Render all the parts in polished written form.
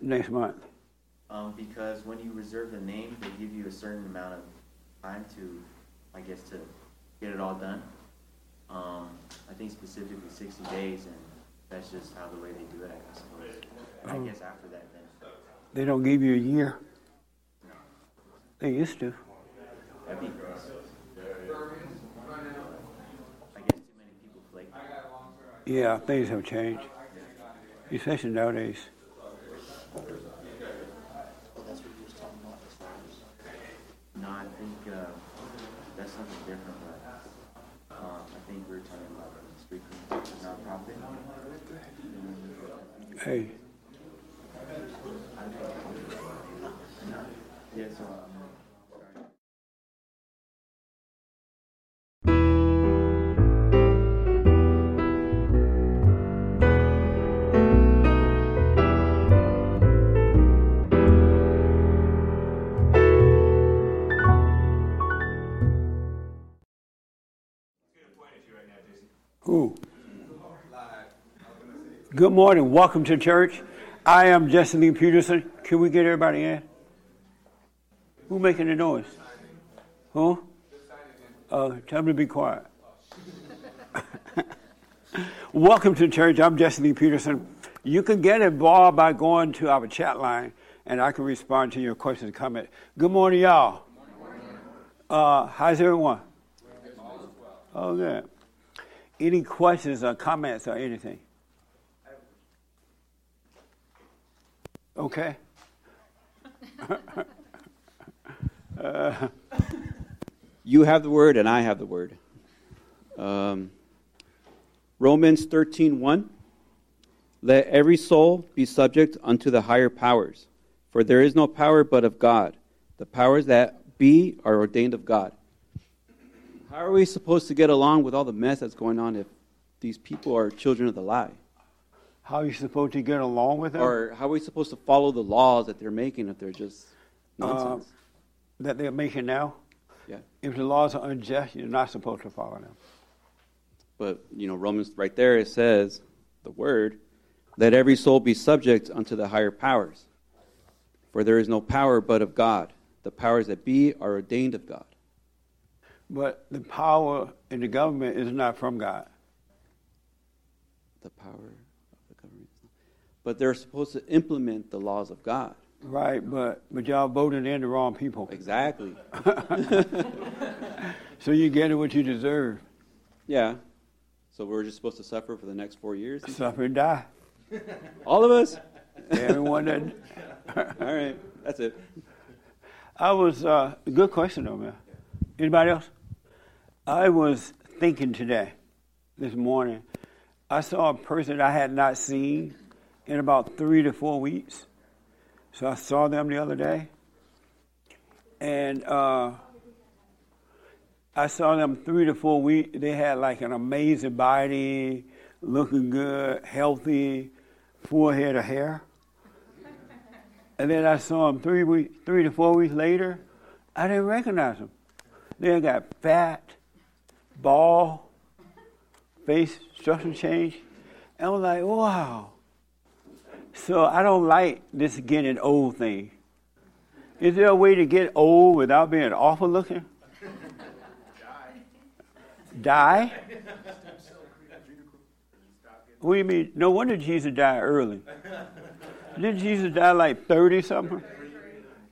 next month? Because when you reserve the name, they give you a certain amount of time to, I guess, to get it all done. I think specifically 60 days, and that's just how the way they do it, I suppose. I guess after that, then. They don't give you a year? No. They used to. That'd be gross. I guess too many people flake them. Yeah, things have changed. Especially nowadays. No, I think that's something different, but I think we're talking about the street community, nonprofit. Hey. Yeah, so... Ooh. Good morning. Welcome to church. I am Jesse Lee Peterson. Can we get everybody in? Who making the noise? Who? Tell them to be quiet. Welcome to church. I'm Jesse Lee Peterson. You can get involved by going to our chat line, and I can respond to your questions and comments. Good morning, y'all. How's everyone? Oh, good. Any questions or comments or anything? Okay. You have the word and I have the word. Romans 13:1. Let every soul be subject unto the higher powers, for there is no power but of God. The powers that be are ordained of God. How are we supposed to get along with all the mess that's going on if these people are children of the lie? How are you supposed to get along with them? Or how are we supposed to follow the laws that they're making if they're just nonsense? That they're making now? Yeah. If the laws are unjust, you're not supposed to follow them. But, you know, Romans right there, it says, the word, let every soul be subject unto the higher powers. For there is no power but of God. The powers that be are ordained of God. But the power in the government is not from God. The power of the government. But they're supposed to implement the laws of God. Right, but y'all voted in the wrong people. Exactly. So you're getting what you deserve. Yeah. So we're just supposed to suffer for the next 4 years? Suffer and die. All of us? Everyone that... All right, that's it. I was... good question, though, man. Anybody else? I was thinking today, this morning, I saw a person I had not seen in about 3 to 4 weeks. So I saw them the other day. And I saw them 3 to 4 weeks. They had like an amazing body, looking good, healthy, full head of hair. And then I saw them 3 to 4 weeks later. I didn't recognize them. They got fat, bald, face structure change. And I was like, wow. So I don't like this getting old thing. Is there a way to get old without being awful looking? Die? What do you mean? No wonder Jesus died early. Didn't Jesus die like 30-something?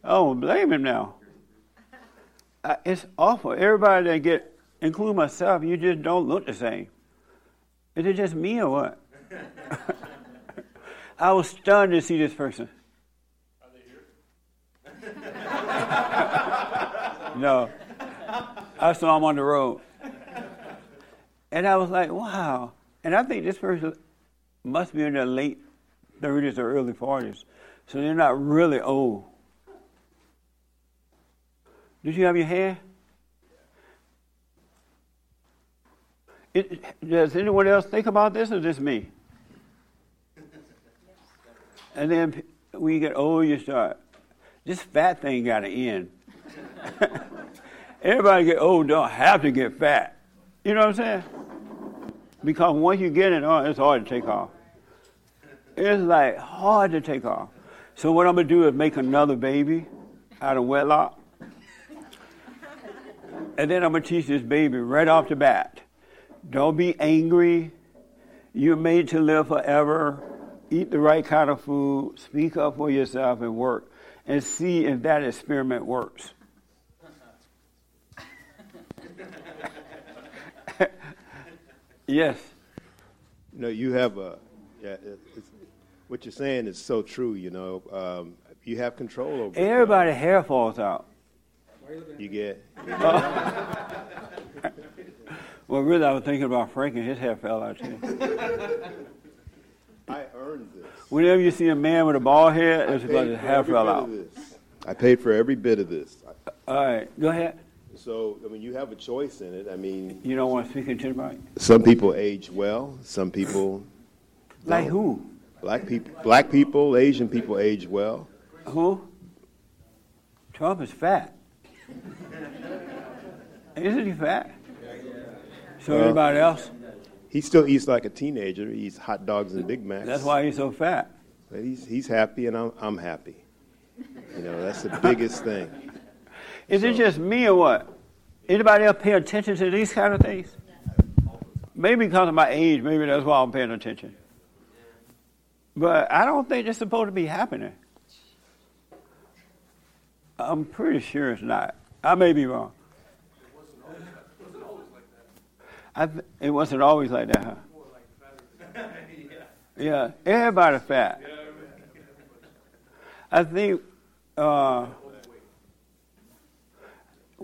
I don't blame him now. It's awful. Everybody that get, including myself, you just don't look the same. Is it just me or what? I was stunned to see this person. Are they here? No. I saw him on the road. And I was like, wow. And I think this person must be in their late 30s or early 40s. So they're not really old. Did you have your hair? Does anyone else think about this or just me? And then when you get old, you start. This fat thing got to end. Everybody get old, don't have to get fat. You know what I'm saying? Because once you get it on, it's hard to take off. It's like hard to take off. So what I'm going to do is make another baby out of wedlock. And then I'm going to teach this baby right off the bat. Don't be angry. You're made to live forever. Eat the right kind of food. Speak up for yourself and work. And see if that experiment works. Yes. You know, you have a... Yeah, it's, what you're saying is so true, you know. You have control over it. Everybody's hair falls out. You get... Well, really, I was thinking about Frank and his hair fell out too. I earned this. Whenever you see a man with a bald head, it's because his hair fell out. I paid for every bit of this. All right, go ahead. So, I mean, you have a choice in it. I mean... You don't want to speak into the mic? Some people age well. Some people... Like who? Black people, Asian people age well. Who? Trump is fat. Isn't he fat? So anybody else? He still eats like a teenager. He eats hot dogs and Big Macs. That's why he's so fat. But he's happy, and I'm happy. You know, that's the biggest thing. Is it just me or what? Anybody else pay attention to these kind of things? Maybe because of my age, maybe that's why I'm paying attention. But I don't think it's supposed to be happening. I'm pretty sure it's not. I may be wrong. It wasn't always like that, huh? Yeah, everybody fat. I think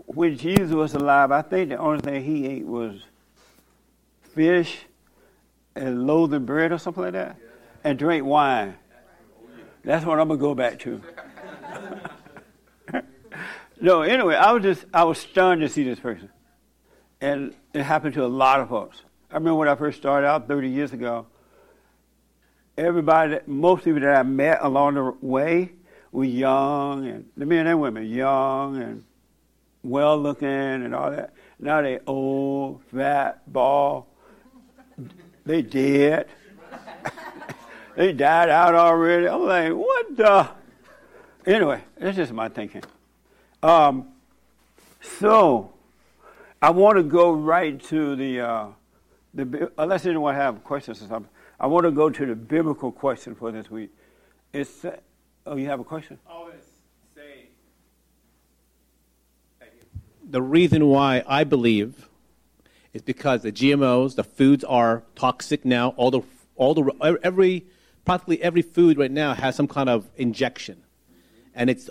when Jesus was alive, I think the only thing he ate was fish and loaves of bread or something like that, and drank wine. That's what I'm going to go back to. No, anyway, I was stunned to see this person. And it happened to a lot of folks. I remember when I first started out 30 years ago, most people that I met along the way were young, and the men and women, young and well-looking and all that. Now they old, fat, bald. They dead. They died out already. I'm like, what the? Anyway, that's just my thinking. So... I want to go right to the unless anyone have questions or something. I want to go to the biblical question for this week. You have a question? Always say, thank you. The reason why I believe is because the GMOs, the foods are toxic now. Practically every food right now has some kind of injection, and it's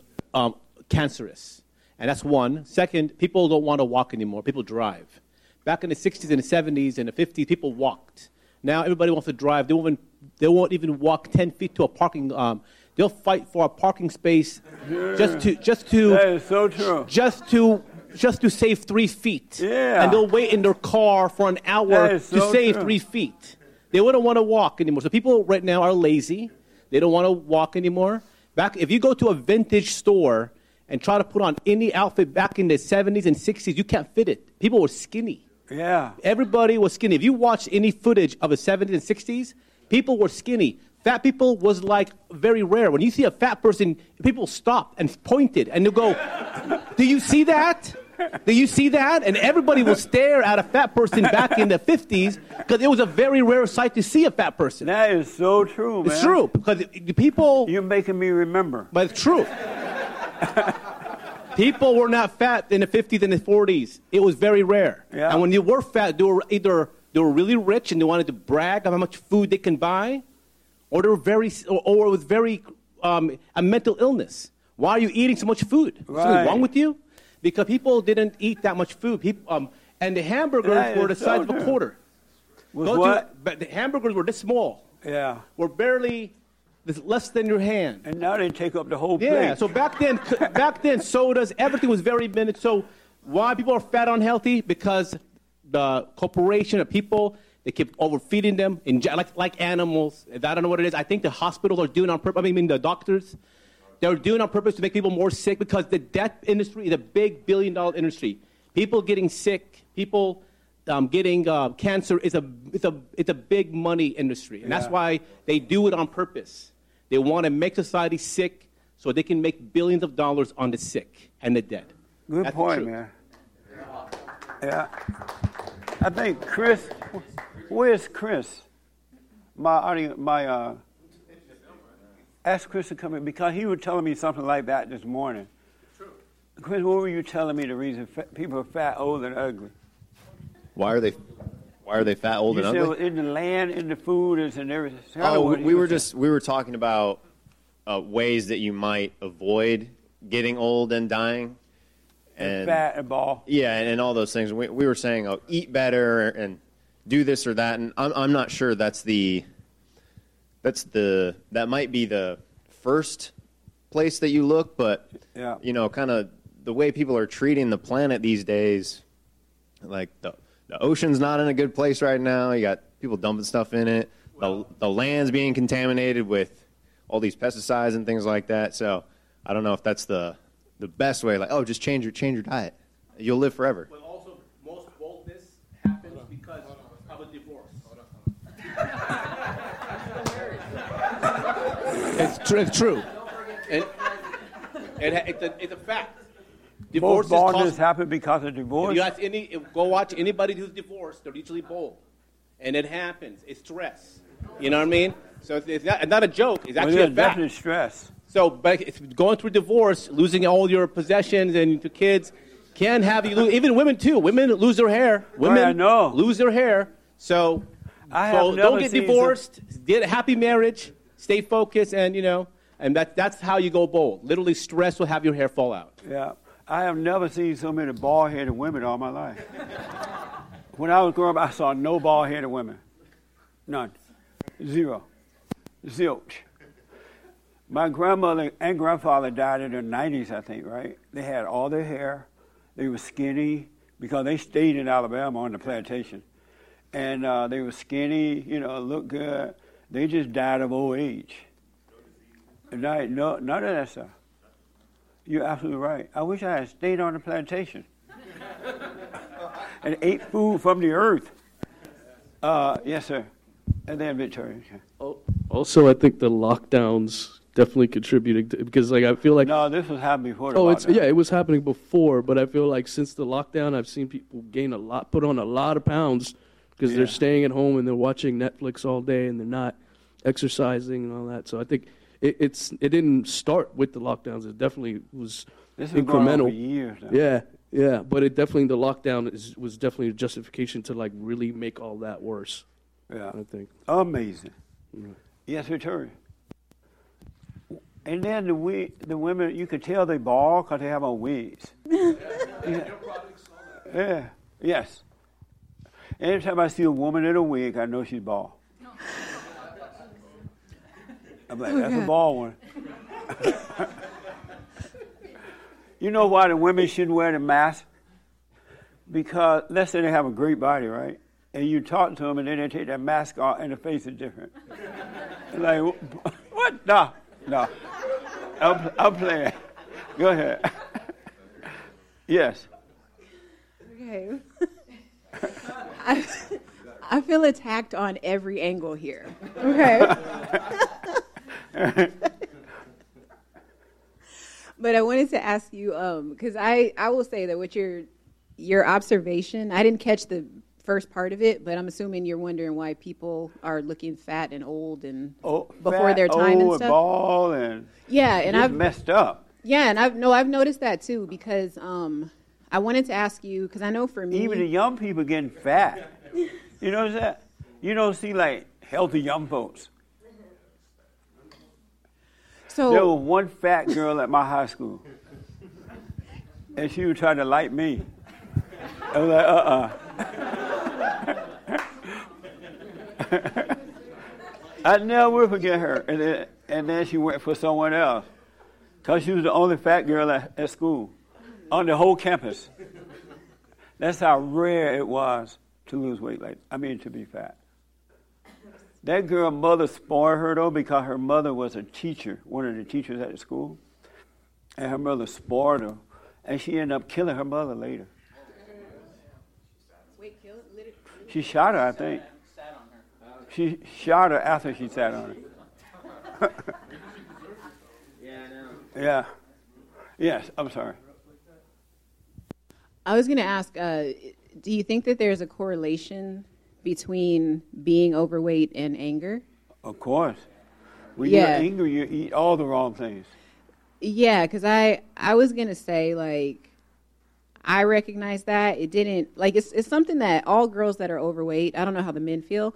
cancerous. And that's one. Second, people don't want to walk anymore. People drive. Back in the 60s and the 70s and the 50s, people walked. Now everybody wants to drive. They won't even walk 10 feet to a parking. They'll fight for a parking space just to that is so true. Just to save 3 feet. Yeah. And they'll wait in their car for an hour to save 3 feet. They wouldn't want to walk anymore. So people right now are lazy. They don't want to walk anymore. Back if you go to a vintage store and try to put on any outfit back in the 70s and 60s, you can't fit it. People were skinny. Yeah. Everybody was skinny. If you watch any footage of the 70s and 60s, people were skinny. Fat people was like very rare. When you see a fat person, people stopped and pointed and they'll go, do you see that? Do you see that? And everybody will stare at a fat person back in the 50s because it was a very rare sight to see a fat person. That is so true, man. It's true because the people... You're making me remember. But it's true. People were not fat in the 50s and the 40s. It was very rare. Yeah. And when you were fat, they were really rich and they wanted to brag of how much food they can buy, or they were a mental illness. Why are you eating so much food? Right. Something wrong with you? Because people didn't eat that much food. People, and the hamburgers were the size of a quarter. But the hamburgers were this small. Yeah. Were barely. It's less than your hand. And now they take up the whole plate. Yeah, so back then, sodas, everything was very minute. So why people are fat unhealthy? Because the corporation of people, they keep overfeeding them, like animals. I don't know what it is. I think the hospitals are doing on purpose. I mean, the doctors, they're doing on purpose to make people more sick because the death industry is a big billion-dollar industry. People getting sick, people... getting cancer is a big money industry, and that's why they do it on purpose. They want to make society sick so they can make billions of dollars on the sick and the dead. Good That's point, man. Yeah. I think Chris, where's Chris? Ask Chris to come in, because he was telling me something like that this morning. Chris, what were you telling me the reason people are fat, old, and ugly? Why are they fat, old, and ugly? In the land, in the food, and everything. We were talking about ways that you might avoid getting old and dying, and fat and bald. Yeah, and all those things. We were saying, eat better and do this or that, and I'm not sure that might be the first place that you look, but yeah. You know, kind of the way people are treating the planet these days, like the ocean's not in a good place right now. You got people dumping stuff in it. Well, the land's being contaminated with all these pesticides and things like that. So I don't know if that's the best way. Like, oh, just change your diet. You'll live forever. Well, also, most boldness happens because of a divorce. It's true. It's a fact. Divorce boldness happens because of divorce. If you ask go watch anybody who's divorced, they're usually bold, and it happens. It's stress. You know what I mean? So it's not a joke. It's actually a fact. Definitely stress. So, but it's going through divorce, losing all your possessions and your kids, can have you lose. Even women too. Women lose their hair. Lose their hair. So, don't get divorced. Get a happy marriage. Stay focused, and you know. And that's how you go bold. Literally, stress will have your hair fall out. Yeah. I have never seen so many bald-headed women all my life. When I was growing up, I saw no bald-headed women. None. Zero. Zilch. My grandmother and grandfather died in their 90s, I think, right? They had all their hair. They were skinny because they stayed in Alabama on the plantation. And they were skinny, you know, looked good. They just died of old age. No, none of that stuff. You're absolutely right. I wish I had stayed on the plantation and ate food from the earth. Yes, sir. And then Victoria. Also, I think the lockdowns definitely contributed because, like, I feel like this was happening before. It was happening before, but I feel like since the lockdown, I've seen people put on a lot of pounds because they're staying at home and they're watching Netflix all day and they're not exercising and all that. So I think. It didn't start with the lockdowns. It definitely was incremental. For years now. Yeah. But it definitely the lockdown was definitely a justification to like really make all that worse. Yeah, I think amazing. Yeah. Yes, Victoria. And then the women, you could tell they bald because they have on wigs. Yeah. Yes. Anytime I see a woman in a wig, I know she's bald. I'm like, that's a bald one. You know why the women shouldn't wear the mask? Because let's say they have a great body, right? And you talk to them, and then they take that mask off, and the face is different. Like, what? No. I'm playing. Go ahead. Yes. Okay. I feel attacked on every angle here. Okay. But I wanted to ask you, because I will say that with your observation, I didn't catch the first part of it, but I'm assuming you're wondering why people are looking fat and old and before their time and stuff. Bald and yeah, and I've messed up. Yeah, and I've noticed that too because I wanted to ask you because I know for me even the young people getting fat. You know that? You don't see like healthy young folks. So, there was one fat girl at my high school, and she was trying to like me. I was like, I never will forget her. And then she went for someone else, because she was the only fat girl at school, on the whole campus. That's how rare it was to lose weight to be fat. That girl's mother spoiled her, though, because her mother was a teacher, one of the teachers at the school. And her mother spoiled her. And she ended up killing her mother later. Wait, killed? She shot her, I think. She shot her after she sat on her. Yeah. Yes, I'm sorry. I was going to ask, do you think that there's a correlation between being overweight and anger? Of course. When you're angry, you eat all the wrong things. Yeah, because I was going to say, like, I recognize that. It didn't, like, it's something that all girls that are overweight, I don't know how the men feel,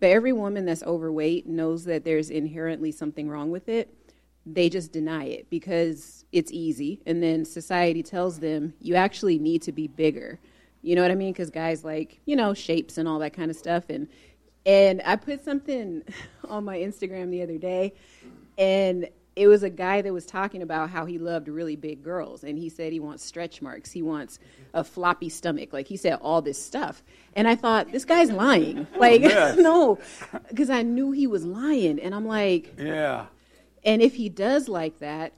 but every woman that's overweight knows that there's inherently something wrong with it. They just deny it because it's easy. And then society tells them, you actually need to be bigger. You know what I mean? Because guys like, you know, shapes and all that kind of stuff. And I put something on my Instagram the other day, and it was a guy that was talking about how he loved really big girls. And he said he wants stretch marks. He wants a floppy stomach. Like, he said all this stuff. And I thought, this guy's lying. Like, yes. No, because I knew he was lying. And I'm like, yeah. And if he does like that,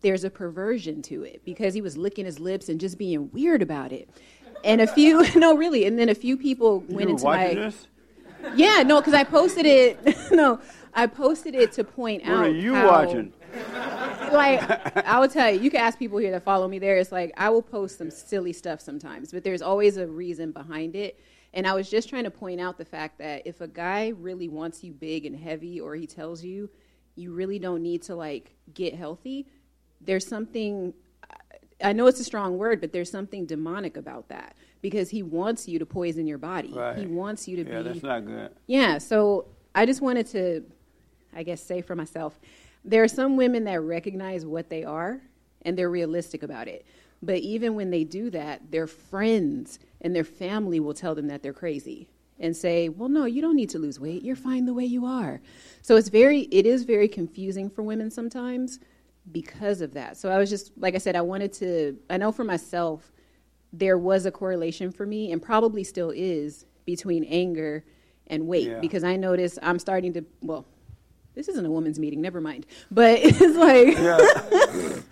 there's a perversion to it, because he was licking his lips and just being weird about it. And a few people went into my... You were watching this? Yeah, no, because I posted it. No, I posted it to point out. What are you watching? Like, I will tell you, you can ask people here that follow me there. It's like, I will post some silly stuff sometimes, but there's always a reason behind it. And I was just trying to point out the fact that if a guy really wants you big and heavy, or he tells you, you really don't need to, like, get healthy, there's something, I know it's a strong word, but there's something demonic about that, because he wants you to poison your body. Right. He wants you to be... Yeah, that's not good. Yeah, so I just wanted to, I guess, say for myself, there are some women that recognize what they are, and they're realistic about it. But even when they do that, their friends and their family will tell them that they're crazy and say, well, no, you don't need to lose weight. You're fine the way you are. So it is very confusing for women sometimes because of that. So I was just, like I said, I know for myself, there was a correlation for me, and probably still is, between anger and weight, because I notice I'm starting to, well, this isn't a woman's meeting, never mind. But it's like... Yeah.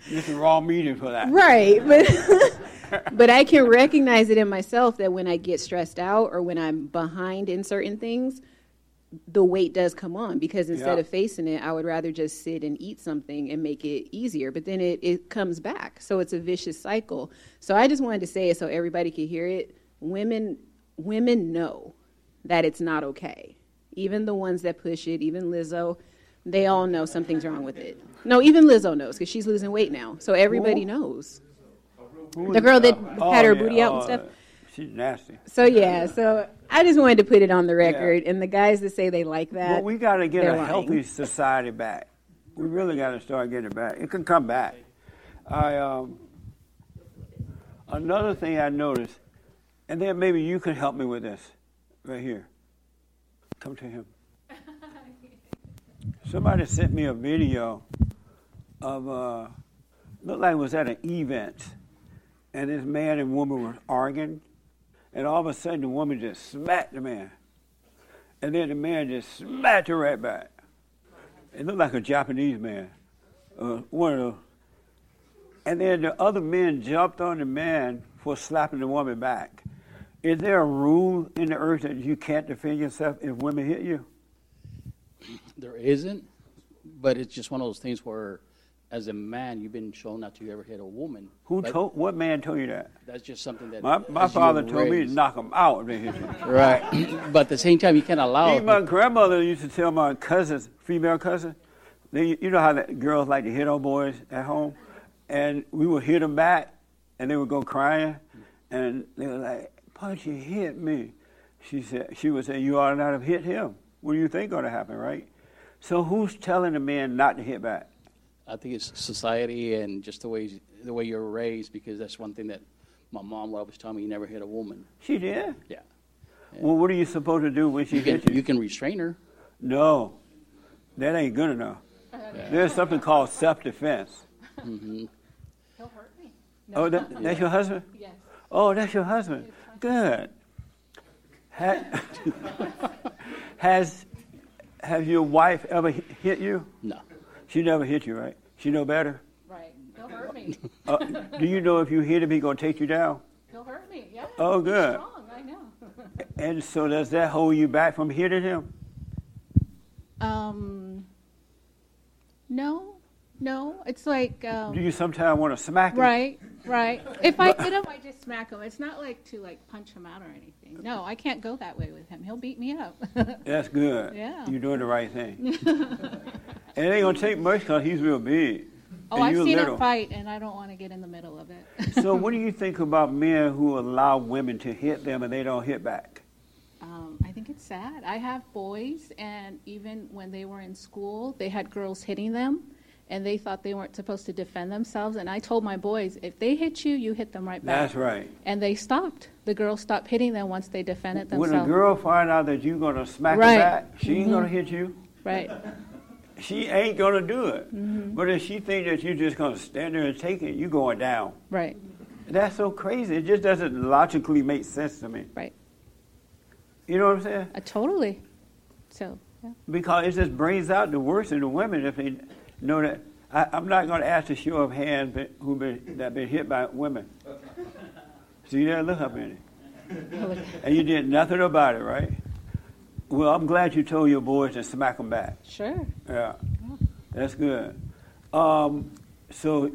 This is a wrong meeting for that. Right, but... But I can recognize it in myself that when I get stressed out or when I'm behind in certain things, the weight does come on, because instead of facing it, I would rather just sit and eat something and make it easier. But then it comes back. So it's a vicious cycle. So I just wanted to say it so everybody could hear it. Women know that it's not okay. Even the ones that push it, even Lizzo, they all know something's wrong with it. No, even Lizzo knows, because she's losing weight now. So everybody knows. The girl that had her booty out and stuff. She's nasty. So, so I just wanted to put it on the record. Yeah. And the guys that say they like that, well, we got to get a healthy society back. We really got to start getting it back. It can come back. Another thing I noticed, and then maybe you can help me with this right here. Come to him. Somebody sent me a video of, looked like it was at an event. And this man and woman were arguing, and all of a sudden the woman just smacked the man. And then the man just smacked her right back. It looked like a Japanese man, one of those. And then the other men jumped on the man for slapping the woman back. Is there a rule in the earth that you can't defend yourself if women hit you? There isn't, but it's just one of those things where, as a man, you've been shown not to ever hit a woman. What man told you that? That's just something that... My father told me to knock him out. Right. But at the same time, you can't allow... My grandmother used to tell my cousins, female cousins, you know how that girls like to hit on boys at home? And we would hit them back, and they would go crying. And they were like, Punchy, hit me. She would say, you ought not have hit him. What do you think going to happen, right? So who's telling the man not to hit back? I think it's society and just the way you're raised, because that's one thing that my mom would always tell me, you never hit a woman. She did? Yeah. Well, what are you supposed to do when she hits you? You can restrain her. No. That ain't good enough. Yeah. There's something called self-defense. Mm-hmm. He'll hurt me. No, that's your husband? Yes. Oh, that's your husband. Good. Has your wife ever hit you? No. She never hit you, right? She know better? Right. He'll hurt me. Do you know if you hit him, he's going to take you down? He'll hurt me, yeah. Oh, good. He's strong, I know. And so does that hold you back from hitting him? No. No, it's like... Do you sometimes want to smack them? Right. If I hit him, I just smack him. It's not like to punch him out or anything. No, I can't go that way with him. He'll beat me up. That's good. Yeah. You're doing the right thing. And it ain't going to take much because he's real big. Oh, I've seen him fight, and I don't want to get in the middle of it. So what do you think about men who allow women to hit them and they don't hit back? I think it's sad. I have boys, and even when they were in school, they had girls hitting them, and they thought they weren't supposed to defend themselves. And I told my boys, if they hit you, you hit them right back. That's right. And they stopped. The girls stopped hitting them once they defended themselves. When a girl finds out that you're going to smack her back, she ain't going to hit you. Right. She ain't going to do it. Mm-hmm. But if she thinks that you're just going to stand there and take it, you're going down. Right. That's so crazy. It just doesn't logically make sense to me. Right. You know what I'm saying? Totally. So, yeah. Because it just brings out the worst in the women if they know that. I'm not going to ask a show of hands who been hit by women. See that? Look up in it. And you did nothing about it, right? Well, I'm glad you told your boys to smack them back. Sure. Yeah. That's good. So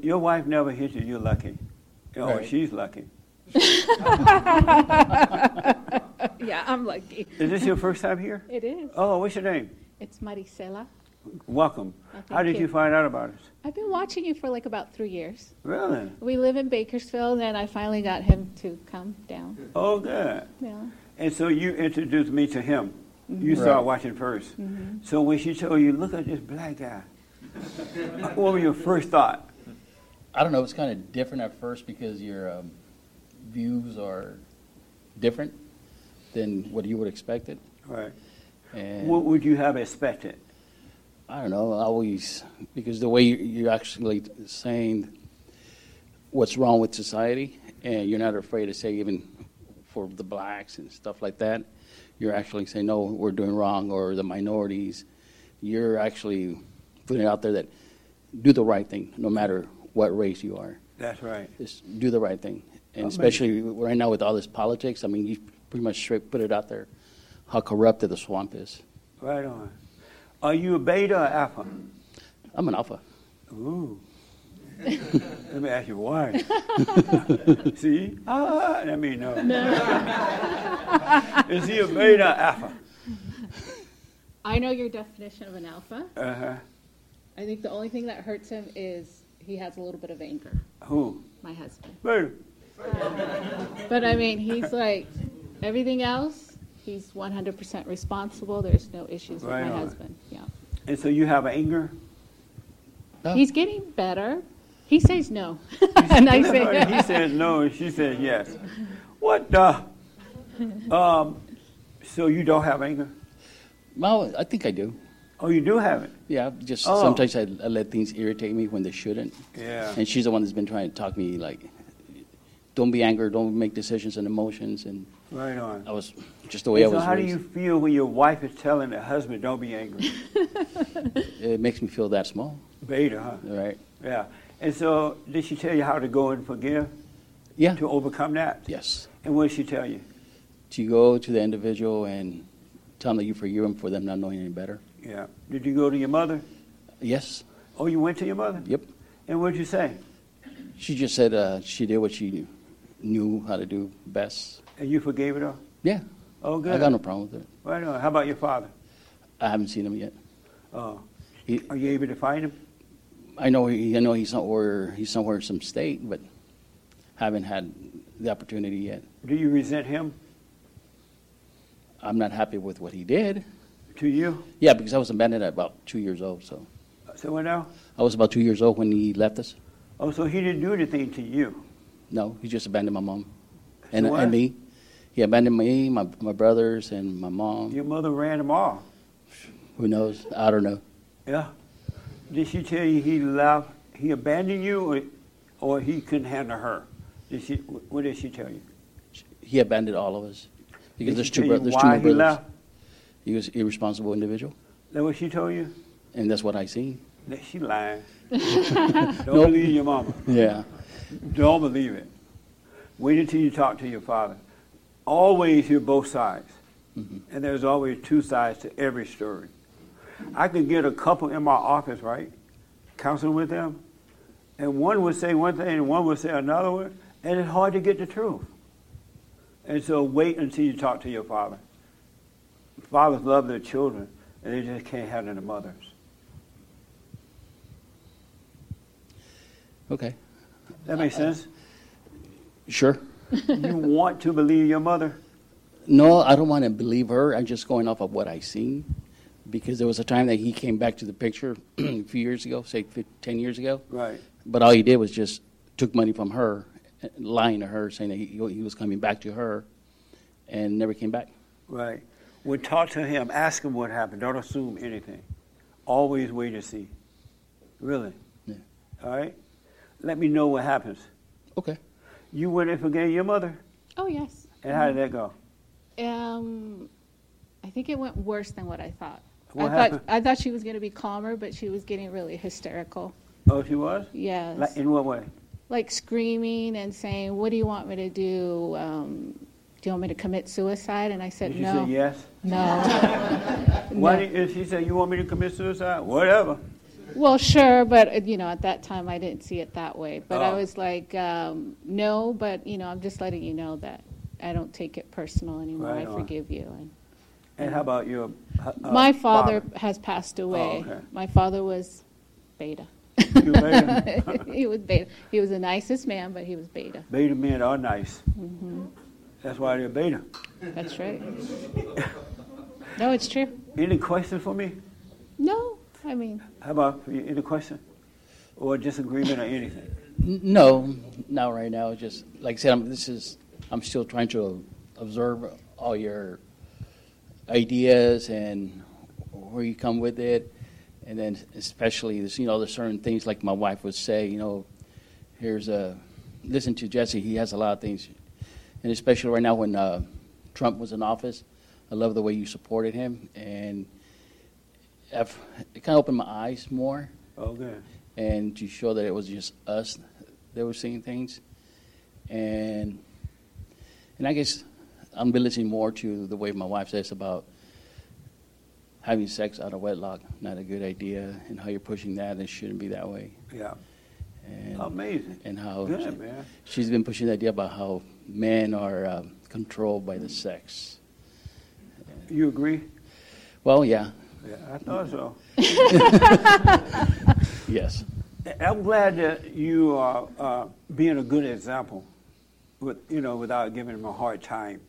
your wife never hit you. You're lucky. Oh, right. She's lucky. Yeah, I'm lucky. Is this your first time here? It is. Oh, what's your name? It's Maricela. Welcome. How did you find out about us? I've been watching you for about 3 years. Really? We live in Bakersfield, and I finally got him to come down. Oh, good. Yeah. And so you introduced me to him. You start watching first. Mm-hmm. So when she told you, look at this black guy, what was your first thought? I don't know. It's kind of different at first because your views are different than what you would expect it. Right. And what would you have expected? I don't know. Always, because the way you're actually saying what's wrong with society, and you're not afraid to say even for the blacks and stuff like that. You're actually saying, no, we're doing wrong, or the minorities. You're actually putting it out there that do the right thing, no matter what race you are. That's right. Just do the right thing. And especially right now with all this politics, I mean, you pretty much straight put it out there, how corrupted the swamp is. Right on. Are you a beta or alpha? I'm an alpha. Ooh. Let me ask you why. See? No. Is he a beta or alpha? I know your definition of an alpha. Uh-huh. I think the only thing that hurts him is he has a little bit of anger. Who? My husband. Beta. But I mean, he's everything else, he's 100% responsible. There's no issues with my husband. Yeah. And so you have anger? No. He's getting better. He says no. And I say no. He says no, and she says yes. What the? So you don't have anger? Well, I think I do. Oh, you do have it? Yeah, just sometimes I let things irritate me when they shouldn't. Yeah. And she's the one that's been trying to talk me, don't be angry, don't make decisions and emotions. And right on. That was just the way I was raised. So how do you feel when your wife is telling the husband, don't be angry? It makes me feel that small. Beta, huh? Right. Yeah. And so did she tell you how to go and forgive? Yeah. To overcome that? Yes. And what did she tell you? To go to the individual and tell them that you forgive them for them not knowing any better. Yeah. Did you go to your mother? Yes. Oh, you went to your mother? Yep. And what did you say? She just said she did what she knew how to do best. And you forgave it all? Yeah. Oh, good. I got no problem with it. Right on. How about your father? I haven't seen him yet. Oh. Are you able to find him? I know he's somewhere in some state, but haven't had the opportunity yet. Do you resent him? I'm not happy with what he did. To you? Yeah, because I was abandoned at about 2 years old. So what now? I was about 2 years old when he left us. Oh, so he didn't do anything to you? No, he just abandoned my mom and me. He abandoned me, my brothers, and my mom. Your mother ran them all. Who knows? I don't know. Yeah. Did she tell you he abandoned you, or he couldn't handle her? What did she tell you? He abandoned all of us because there's two more brothers. Left? He was an irresponsible individual. That what she told you? And that's what I seen. She lying. Don't believe your mama. Yeah. Don't believe it. Wait until you talk to your father. Always hear both sides, and there's always two sides to every story. I could get a couple in my office, right? counsel with them, and one would say one thing and one would say another one, and it's hard to get the truth. And so wait until you talk to your father. Fathers love their children, and they just can't handle the mothers. Okay. That makes sense? Sure. You want to believe your mother? No, I don't want to believe her. I'm just going off of what I see. Because there was a time that he came back to the picture a few years ago, say 10 years ago. Right. But all he did was just took money from her, lying to her, saying that he was coming back to her, and never came back. Right. Well, talk to him. Ask him what happened. Don't assume anything. Always wait to see. Really? Yeah. All right? Let me know what happens. Okay. You went and forgave your mother? Oh, yes. And how did that go? I think it went worse than what I thought. I thought she was going to be calmer, but she was getting really hysterical. Oh, she was? Yes. Like, in what way? Like screaming and saying, "What do you want me to do? Do you want me to commit suicide?" And I said, "No." Did you say yes? No. Why did she say, "You want me to commit suicide?" Whatever. Well, sure, but, you know, at that time I didn't see it that way. But I was like, no, but, you know, I'm just letting you know that I don't take it personal anymore. Right. I forgive you. And how about your my father has passed away. Oh, okay. My father was beta. You beta? He was beta. He was the nicest man, but he was beta. Beta men are nice. Mm-hmm. That's why they're beta. That's right. No, it's true. Any question for me? No, I mean. How about any question or disagreement or anything? No, not right now. Just like I said, I'm still trying to observe all your ideas and where you come with it, and then especially this, you know, there's certain things like my wife would say, you know, listen to Jesse, he has a lot of things, and especially right now when Trump was in office, I love the way you supported him, and it kind of opened my eyes more. Okay. And to show that it was just us that were seeing things, and I guess I'm listening more to the way my wife says about having sex out of wedlock, not a good idea, and how you're pushing that, and it shouldn't be that way. Yeah. And amazing. And how good, she's been pushing the idea about how men are controlled by the sex. You agree? Well, yeah. Yeah, I thought so. Yes. I'm glad that you are being a good example, without giving them a hard time.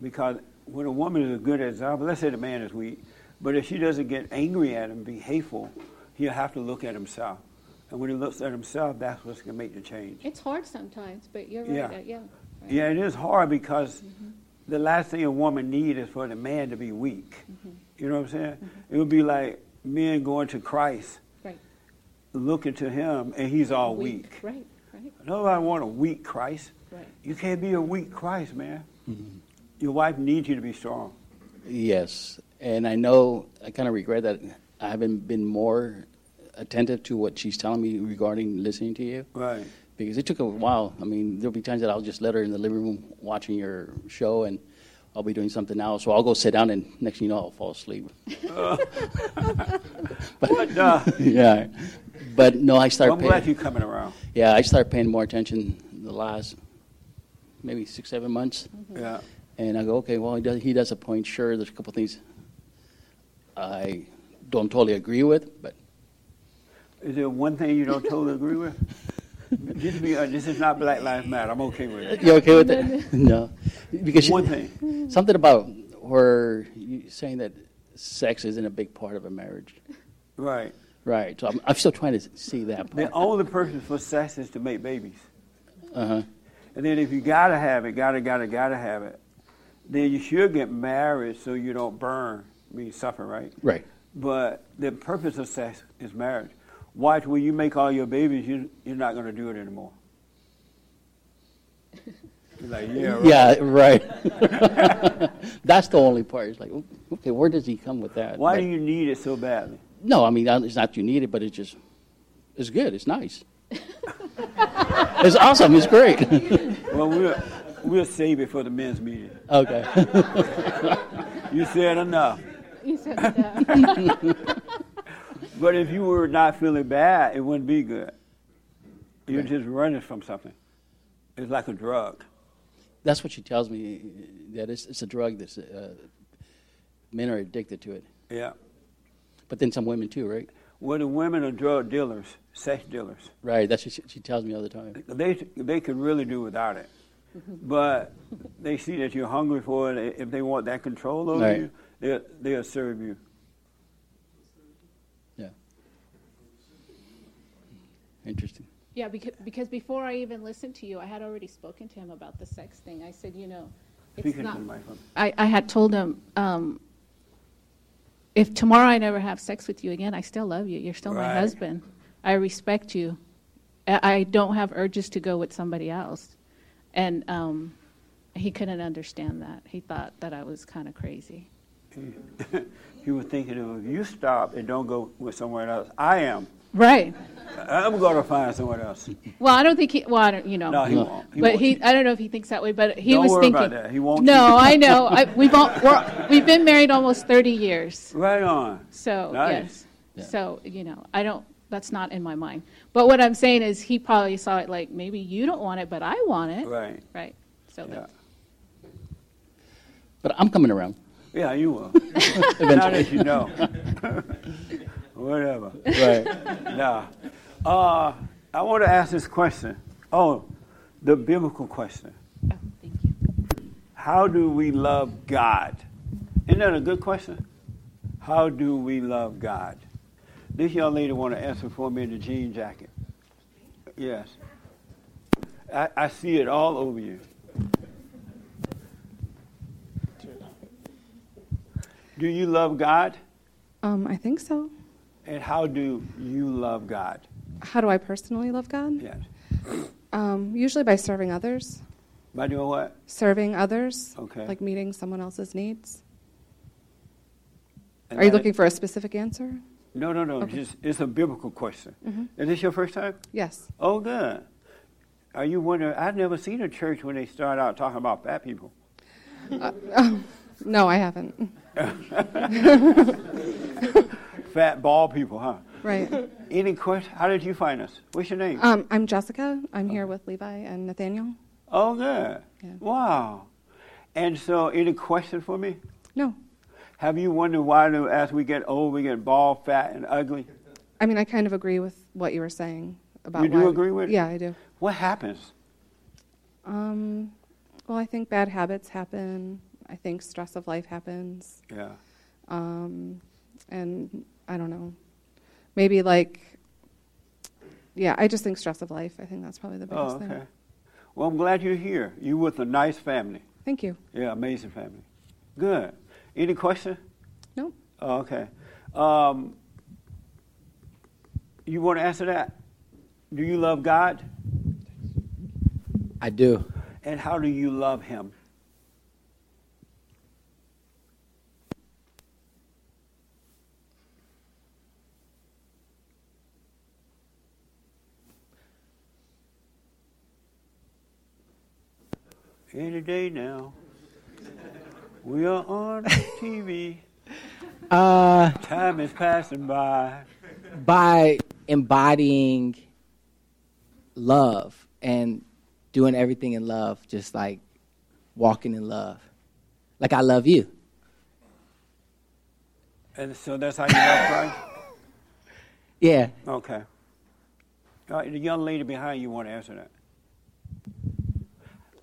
Because when a woman is a good example, let's say the man is weak, but if she doesn't get angry at him, be hateful, he'll have to look at himself. And when he looks at himself, that's what's going to make the change. It's hard sometimes, but you're right. Yeah, right. Yeah, it is hard because mm-hmm. the last thing a woman needs is for the man to be weak. Mm-hmm. You know what I'm saying? Mm-hmm. It would be like men going to Christ, right. Looking to him, and he's all weak. Right. Nobody want a weak Christ. Right. You can't be a weak Christ, man. Mm-hmm. Your wife needs you to be strong. Yes, and I know I kind of regret that I haven't been more attentive to what she's telling me regarding listening to you. Right. Because it took a while. I mean, there'll be times that I'll just let her in the living room watching your show, and I'll be doing something else. So I'll go sit down, and next thing you know, I'll fall asleep. Yeah. But no, I'm glad you're coming around. Yeah, I start paying more attention the last maybe 6-7 months. Mm-hmm. Yeah. And I go, okay, well, he does a point. Sure, there's a couple things I don't totally agree with, but. Is there one thing you don't totally agree with? Just be honest, this is not Black Lives Matter. I'm okay with it. You okay with that? No. Because one thing. Something about her saying that sex isn't a big part of a marriage. Right. Right. So I'm still trying to see that part. The only purpose for sex is to make babies. Uh-huh. And then if you gotta have it, gotta have it, then you should get married so you don't burn, mean suffer, right? Right. But the purpose of sex is marriage. Wife, when you make all your babies, you're not gonna do it anymore. You're like, yeah, right. Yeah, right. That's the only part. It's like, okay, where does he come with that? Why do you need it so badly? No, I mean, it's not you need it, but it's good, it's nice. It's awesome. It's great. Well, we'll save it for the men's meeting. Okay. You said enough. But if you were not feeling bad, it wouldn't be good. You're just running from something. It's like a drug. That's what she tells me, that it's a drug that men are addicted to it. Yeah. But then some women too, right? Well, the women are drug dealers, sex dealers. Right, that's what she tells me all the time. They could really do without it. But they see that you're hungry for it. If they want that control over you, they'll serve you. Yeah. Interesting. Yeah, because before I even listened to you, I had already spoken to him about the sex thing. I said, you know, it's not... I had told him, if tomorrow I never have sex with you again, I still love you. You're still my husband. I respect you. I don't have urges to go with somebody else. And he couldn't understand that. He thought that I was kind of crazy. He was thinking, if you stop and don't go with someone else, I am. Right. I'm going to find someone else. Well, I don't think he, well, I don't, you know. No, he won't. He but won't. He, I don't know if he thinks that way, but he don't was thinking. Don't worry about that. He won't. No, I know. We've been married almost 30 years. Right on. So, nice. Yes. Yeah. So, you know, I don't. That's not in my mind. But what I'm saying is he probably saw it like, maybe you don't want it, but I want it. Right. Right. So that's. But I'm coming around. Yeah, you will. Eventually. Now that you know. Whatever. Right. Now, I want to ask this question. Oh, the biblical question. Oh, thank you. How do we love God? Isn't that a good question? How do we love God? This young lady want to answer for me in the jean jacket. Yes. I see it all over you. Do you love God? I think so. And how do you love God? How do I personally love God? Yes. Usually by serving others. By doing what? Serving others. Okay. Like meeting someone else's needs. And are you looking for a specific answer? No. Okay. It's a biblical question. Mm-hmm. Is this your first time? Yes. Oh, good. Are you wondering? I've never seen a church when they start out talking about fat people. No, I haven't. Fat, bald people, huh? Right. Any questions? How did you find us? What's your name? I'm Jessica. I'm here with Levi and Nathaniel. Oh, good. Yeah. Wow. And so, any question for me? No. Have you wondered why, as we get old, we get bald, fat, and ugly? I mean, I kind of agree with what you were saying about. You do agree with it? Yeah, I do. What happens? Well, I think bad habits happen. I think stress of life happens. Yeah. And I don't know. Maybe I just think stress of life. I think that's probably the biggest thing. Okay. Well, I'm glad you're here. You're with a nice family. Thank you. Yeah, amazing family. Good. Any question? No. Oh, okay. You want to answer that? Do you love God? I do. And how do you love Him? Any day now. We are on TV. Time is passing by. By embodying love and doing everything in love, just like walking in love. Like I love you. And so that's how you love Christ? Yeah. Okay. The young lady behind you want to answer that.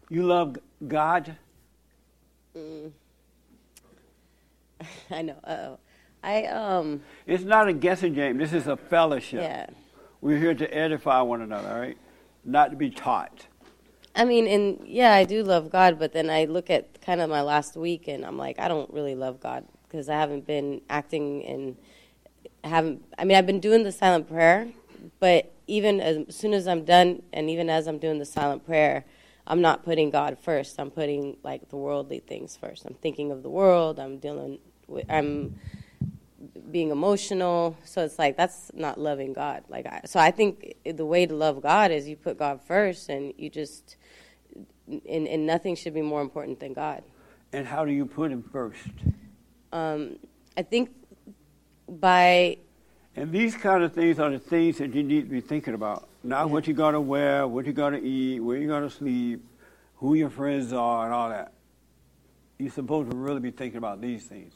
You love God? I know. It's not a guessing game. This is a fellowship. Yeah. We're here to edify one another, all right? Not to be taught. I mean, I do love God, but then I look at kind of my last week and I'm like, I don't really love God because I haven't been acting and I've been doing the silent prayer, but even as soon as I'm done and even as I'm doing the silent prayer, I'm not putting God first. I'm putting the worldly things first. I'm thinking of the world. I'm being emotional. So it's that's not loving God. So I think the way to love God is you put God first, and you just and nothing should be more important than God. And how do you put Him first? I think by And these kind of things are the things that you need to be thinking about. Not what you got to wear, what you got to eat, where you got to sleep, who your friends are, and all that. You're supposed to really be thinking about these things.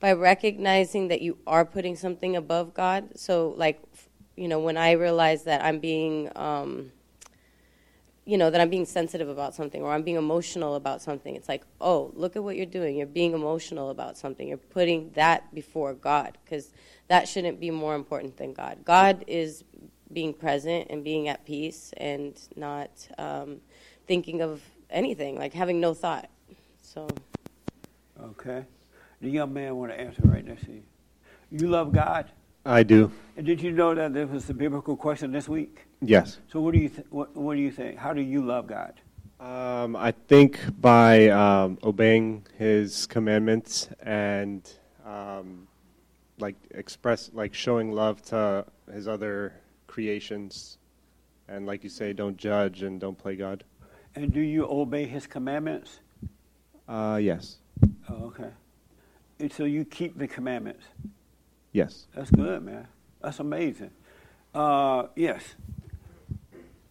By recognizing that you are putting something above God. So, like, you know, when I realize that I'm being, you know, that I'm being sensitive about something or I'm being emotional about something, it's like, oh, look at what you're doing. You're being emotional about something. You're putting that before God, because that shouldn't be more important than God. God is being present and being at peace and not thinking of anything, like having no thought. So. Okay. The young man want to answer right next to you. You love God? I do. And did you know that this was a biblical question this week? Yes. So what do you what do you think? How do you love God? I think by obeying His commandments and showing love to His other creations, and like you say, don't judge and don't play God. And do you obey His commandments? Yes. Oh, okay. And so you keep the commandments? Yes. That's good, man. That's amazing. Yes.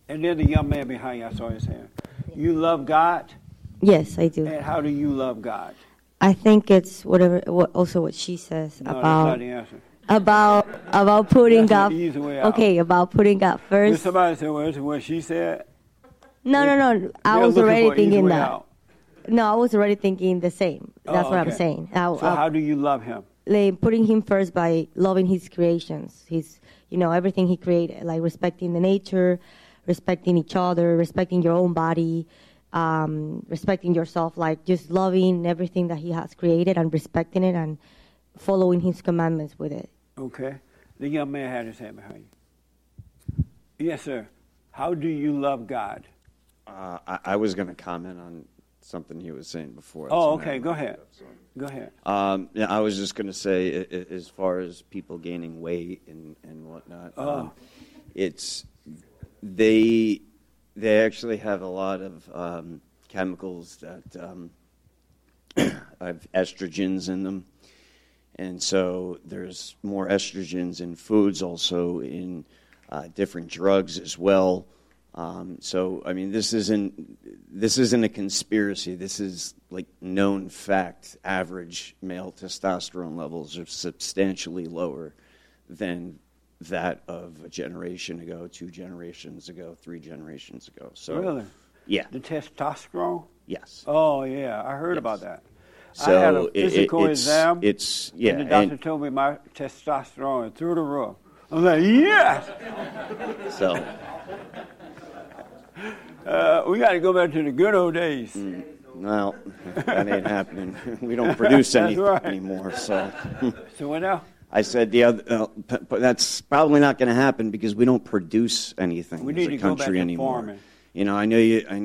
And then the young man behind you, I saw his hand. You love God? Yes, I do. And how do you love God? I think it's what she says about... No, that's not the answer. About putting God... Easy way out. Okay, about putting God first. Did somebody say, well, that's what she said? No. I was already thinking that. Out. No, I was already thinking the same. That's what I'm saying. How do you love Him? Like putting Him first by loving His creations, His, you know, everything He created, like respecting the nature, respecting each other, respecting your own body, respecting yourself, like just loving everything that He has created and respecting it and following His commandments with it. Okay. The young man had his hand behind you. Yes, sir. How do you love God? I was going to comment on something he was saying before. Oh, okay. Go ahead. Yeah, I was just going to say, as far as people gaining weight and whatnot, it's they actually have a lot of chemicals that have estrogens in them, and so there's more estrogens in foods, also in different drugs as well. So, I mean, this isn't a conspiracy. This is like known fact. Average male testosterone levels are substantially lower than that of a generation ago, 2 generations ago, 3 generations ago. So, really? Yeah. The testosterone? Yes. Oh, yeah. I heard about that. So I had a physical exam. And the doctor told me my testosterone is through the roof. I was like, yes! So... we got to go back to the good old days. No, that ain't happening. We don't produce anything anymore. So, what now? I said the other. But that's probably not going to happen because we don't produce anything as a country anymore. Farming. You know, I know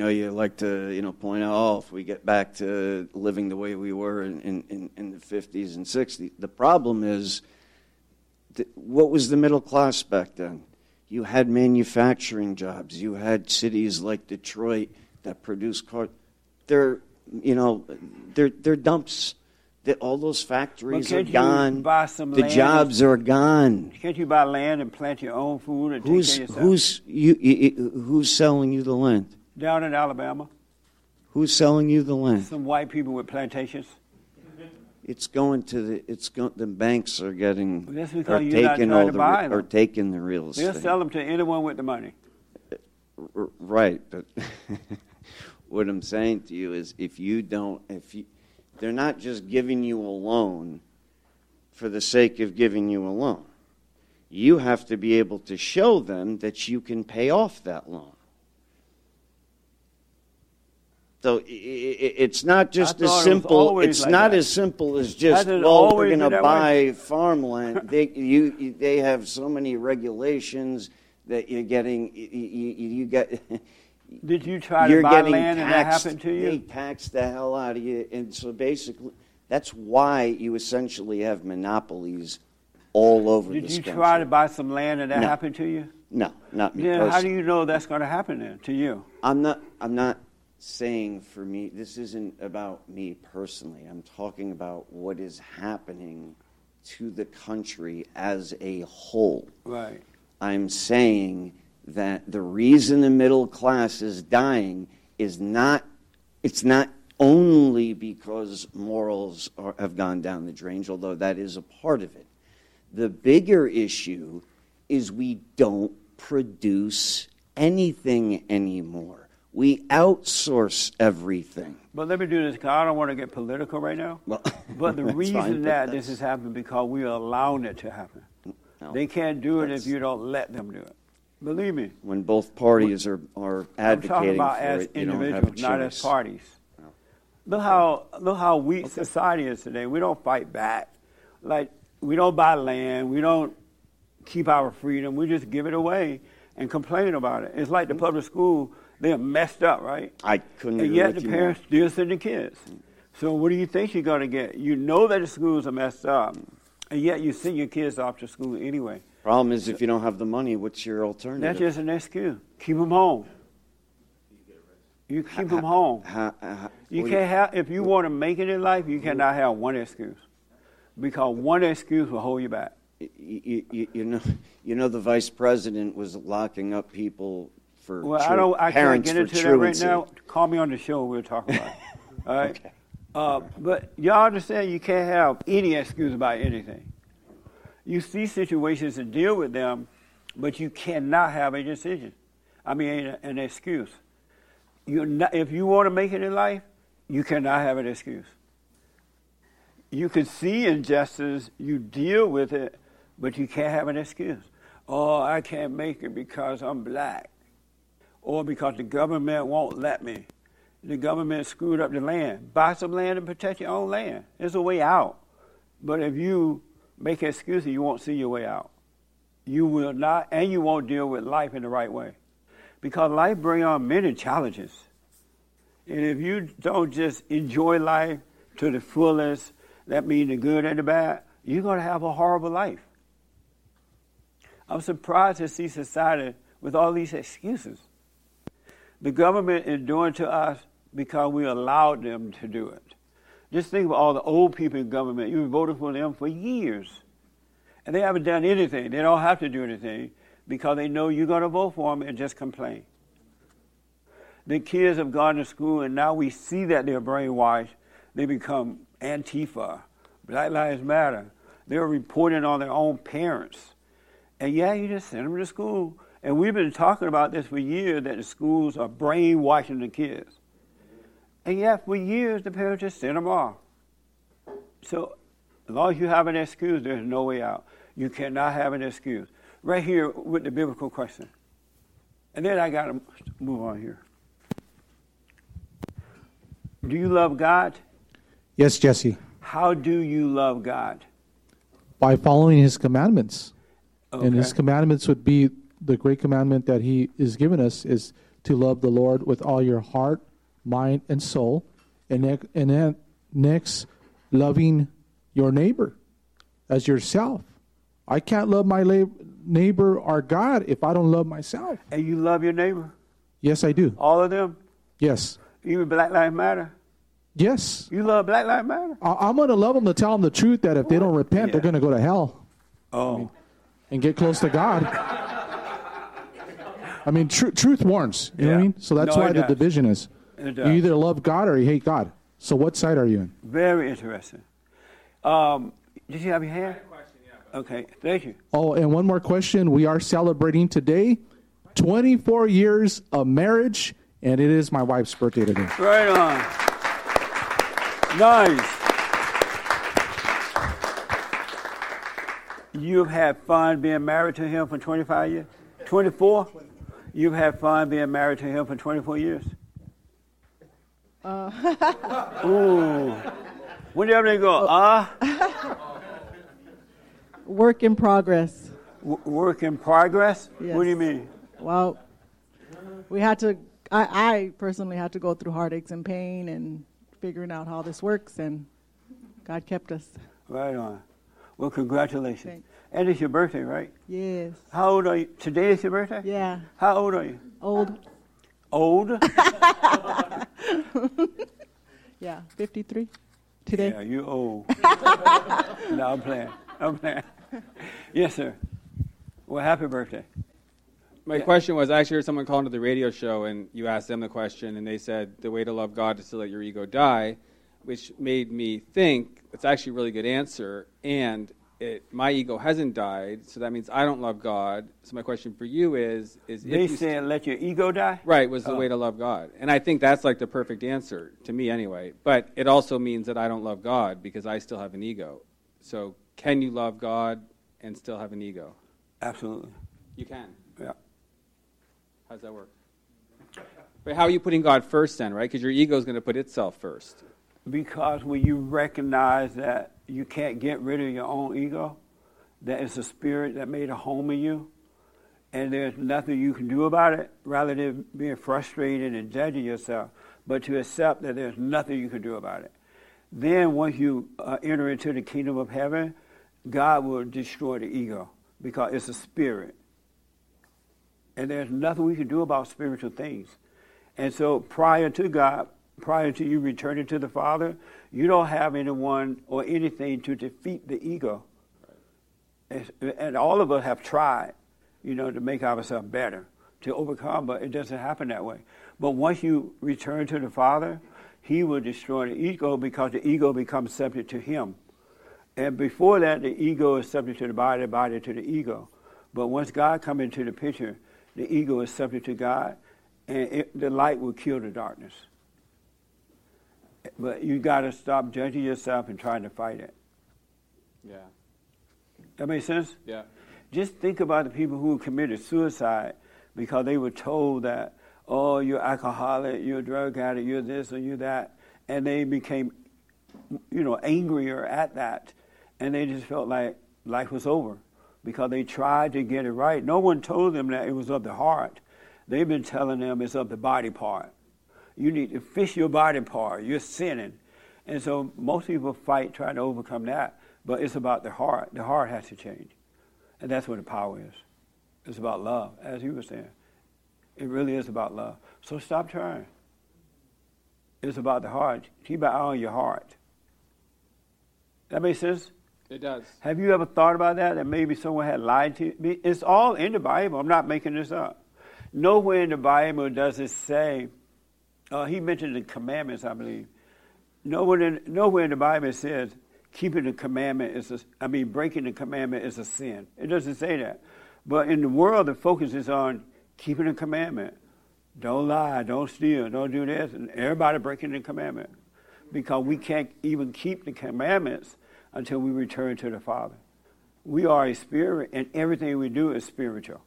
you like to, you know, point out, if we get back to living the way we were in the 50s and 60s. The problem is, what was the middle class back then? You had manufacturing jobs. You had cities like Detroit that produced cars. They're dumps. All those factories are gone. The jobs are gone. Can't you buy land and plant your own food and take care of yourself? Who's selling you the land? Down in Alabama. Who's selling you the land? Some white people with plantations. It's going to the banks are getting taking the real estate. They'll sell them to anyone with the money. Right, but what I'm saying to you is they're not just giving you a loan for the sake of giving you a loan. You have to be able to show them that you can pay off that loan. So it's not just as simple. It's not as simple as just, well, we're going to buy farmland. They have so many regulations that you're getting. You get. Did you try to buy land and that happened to you? They tax the hell out of you, and so basically, that's why you essentially have monopolies all over this country. Did you try to buy some land and that happened to you? No, not me. Then how do you know that's going to happen then to you? I'm not saying for me, this isn't about me personally. I'm talking about what is happening to the country as a whole. Right. I'm saying that the reason the middle class is dying is not, it's not only because morals are, have gone down the drain, although that is a part of it. The bigger issue is we don't produce anything anymore. We outsource everything. But let me do this, because I don't want to get political right now. Well, but the reason fine, that this has happened because we are allowing it to happen. No, they can't do it if you don't let them do it. Believe me. When both parties are advocating for it, you don't have a choice. I'm talking about as individuals, not as parties. No. Look how weak society is today. We don't fight back. Like, we don't buy land. We don't keep our freedom. We just give it away and complain about it. It's like the public school. They're messed up, right? I couldn't agree with you. And yet the parents still send the kids. So what do you think you're going to get? You know that the schools are messed up, and yet you send your kids off to school anyway. Problem is, if you don't have the money, what's your alternative? That's just an excuse. Keep them home. You keep them home. You can't have, if you want to make it in life, you cannot have one excuse, because one excuse will hold you back. You know, the vice president was locking up people for I can't get into that right now. Call me on the show. We'll talk about it. All right. Okay. But y'all understand you can't have any excuse about anything. You see situations and deal with them, but you cannot have a decision. I mean, an excuse. If you want to make it in life, you cannot have an excuse. You can see injustice, you deal with it, but you can't have an excuse. Oh, I can't make it because I'm black, or because the government won't let me. The government screwed up the land. Buy some land and protect your own land. There's a way out. But if you make excuses, you won't see your way out. You will not, and you won't deal with life in the right way. Because life brings on many challenges. And if you don't just enjoy life to the fullest, that means the good and the bad, you're going to have a horrible life. I'm surprised to see society with all these excuses. The government is doing to us because we allowed them to do it. Just think of all the old people in government. You've voted for them for years, and they haven't done anything. They don't have to do anything because they know you're going to vote for them and just complain. The kids have gone to school, and now we see that they're brainwashed. They become Antifa, Black Lives Matter. They're reporting on their own parents. And, yeah, you just send them to school. And we've been talking about this for years, that the schools are brainwashing the kids. And yet for years, the parents just send them off. So as long as you have an excuse, there's no way out. You cannot have an excuse. Right here with the biblical question. And then I got to move on here. Do you love God? Yes, Jesse. How do you love God? By following his commandments. Okay. And his commandments would be, the great commandment that he is given us is to love the Lord with all your heart, mind, and soul. And then next, loving your neighbor as yourself. I can't love my neighbor or God if I don't love myself. And you love your neighbor? Yes, I do. All of them? Yes. Even Black Lives Matter? Yes. You love Black Lives Matter? I'm going to love them to tell them the truth that if they don't repent, they're going to go to hell. Oh. I mean, and get close to God. I mean, truth warns. You know what I mean? So that's why the division is. You either love God or you hate God. So what side are you in? Very interesting. Did you have your hand? Okay, thank you. Oh, and one more question. We are celebrating today 24 years of marriage, and it is my wife's birthday today. Right on. Nice. You've had fun being married to him for 25 years? 24? You've had fun being married to him for 24 years? Ooh. Whenever they go, Work in progress. Work in progress? Yes. What do you mean? Well, we had to, I personally had to go through heartaches and pain and figuring out how this works, and God kept us. Right on. Well, congratulations. Thanks. And it's your birthday, right? Yes. How old are you? Today is your birthday? Yeah. How old are you? Old? Yeah, 53 today. Yeah, you're old. No, I'm playing. Okay. Yes, sir. Well, happy birthday. My question was, I actually heard someone call into the radio show, and you asked them the question, and they said the way to love God is to let your ego die, which made me think it's actually a really good answer, and my ego hasn't died, so that means I don't love God. So my question for you is they said let your ego die? Right, was the way to love God. And I think that's like the perfect answer, to me anyway. But it also means that I don't love God because I still have an ego. So can you love God and still have an ego? Absolutely. You can? Yeah. How does that work? But how are you putting God first then, right? Because your ego is going to put itself first. Because when you recognize that you can't get rid of your own ego, that it's a spirit that made a home in you, and there's nothing you can do about it, rather than being frustrated and judging yourself, but to accept that there's nothing you can do about it. Then once you enter into the kingdom of heaven, God will destroy the ego because it's a spirit. And there's nothing we can do about spiritual things. And so prior to God, prior to you returning to the Father, you don't have anyone or anything to defeat the ego. Right. And all of us have tried, to make ourselves better, to overcome, but it doesn't happen that way. But once you return to the Father, He will destroy the ego because the ego becomes subject to Him. And before that, the ego is subject to the body to the ego. But once God comes into the picture, the ego is subject to God, and the light will kill the darkness. But you got to stop judging yourself and trying to fight it. Yeah. That makes sense? Yeah. Just think about the people who committed suicide because they were told that, oh, you're alcoholic, you're a drug addict, you're this or you're that. And they became, angrier at that. And they just felt like life was over because they tried to get it right. No one told them that it was of the heart. They've been telling them it's of the body part. You need to fix your body part. You're sinning. And so most people fight trying to overcome that, but it's about the heart. The heart has to change. And that's where the power is. It's about love, as you were saying. It really is about love. So stop trying. It's about the heart. Keep an eye on your heart. That makes sense? It does. Have you ever thought about that maybe someone had lied to you? It's all in the Bible. I'm not making this up. Nowhere in the Bible does it say, he mentioned the commandments, I believe. Nowhere in the Bible says keeping the commandment breaking the commandment is a sin. It doesn't say that. But in the world, the focus is on keeping the commandment. Don't lie, don't steal, don't do this, and everybody breaking the commandment because we can't even keep the commandments until we return to the Father. We are a spirit, and everything we do is spiritual.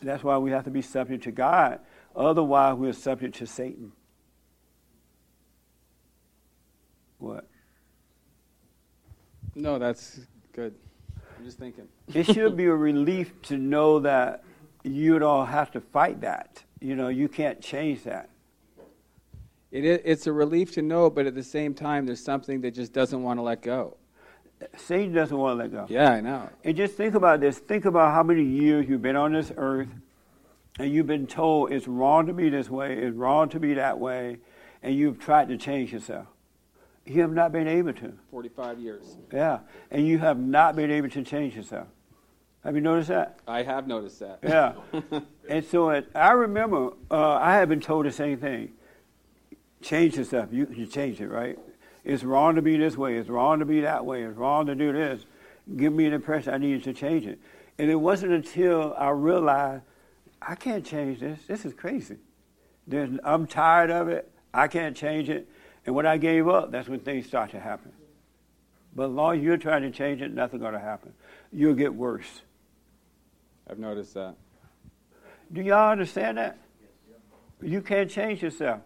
That's why we have to be subject to God. Otherwise, we're subject to Satan. What? No, that's good. I'm just thinking. It should be a relief to know that you don't have to fight that. You can't change that. It's a relief to know, but at the same time, there's something that just doesn't want to let go. Satan doesn't want to let go. Yeah, I know. And just think about this. Think about how many years you've been on this earth, and you've been told it's wrong to be this way, it's wrong to be that way, and you've tried to change yourself. You have not been able to. 45 years. Yeah, and you have not been able to change yourself. Have you noticed that? I have noticed that. Yeah. And so I remember I had been told the same thing. Change yourself. You change it, right? It's wrong to be this way, it's wrong to be that way, it's wrong to do this. Give me an impression I needed to change it. And it wasn't until I realized I can't change this. This is crazy. I'm tired of it. I can't change it. And when I gave up, that's when things start to happen. But as long as you're trying to change it, nothing's going to happen. You'll get worse. I've noticed that. Do y'all understand that? You can't change yourself.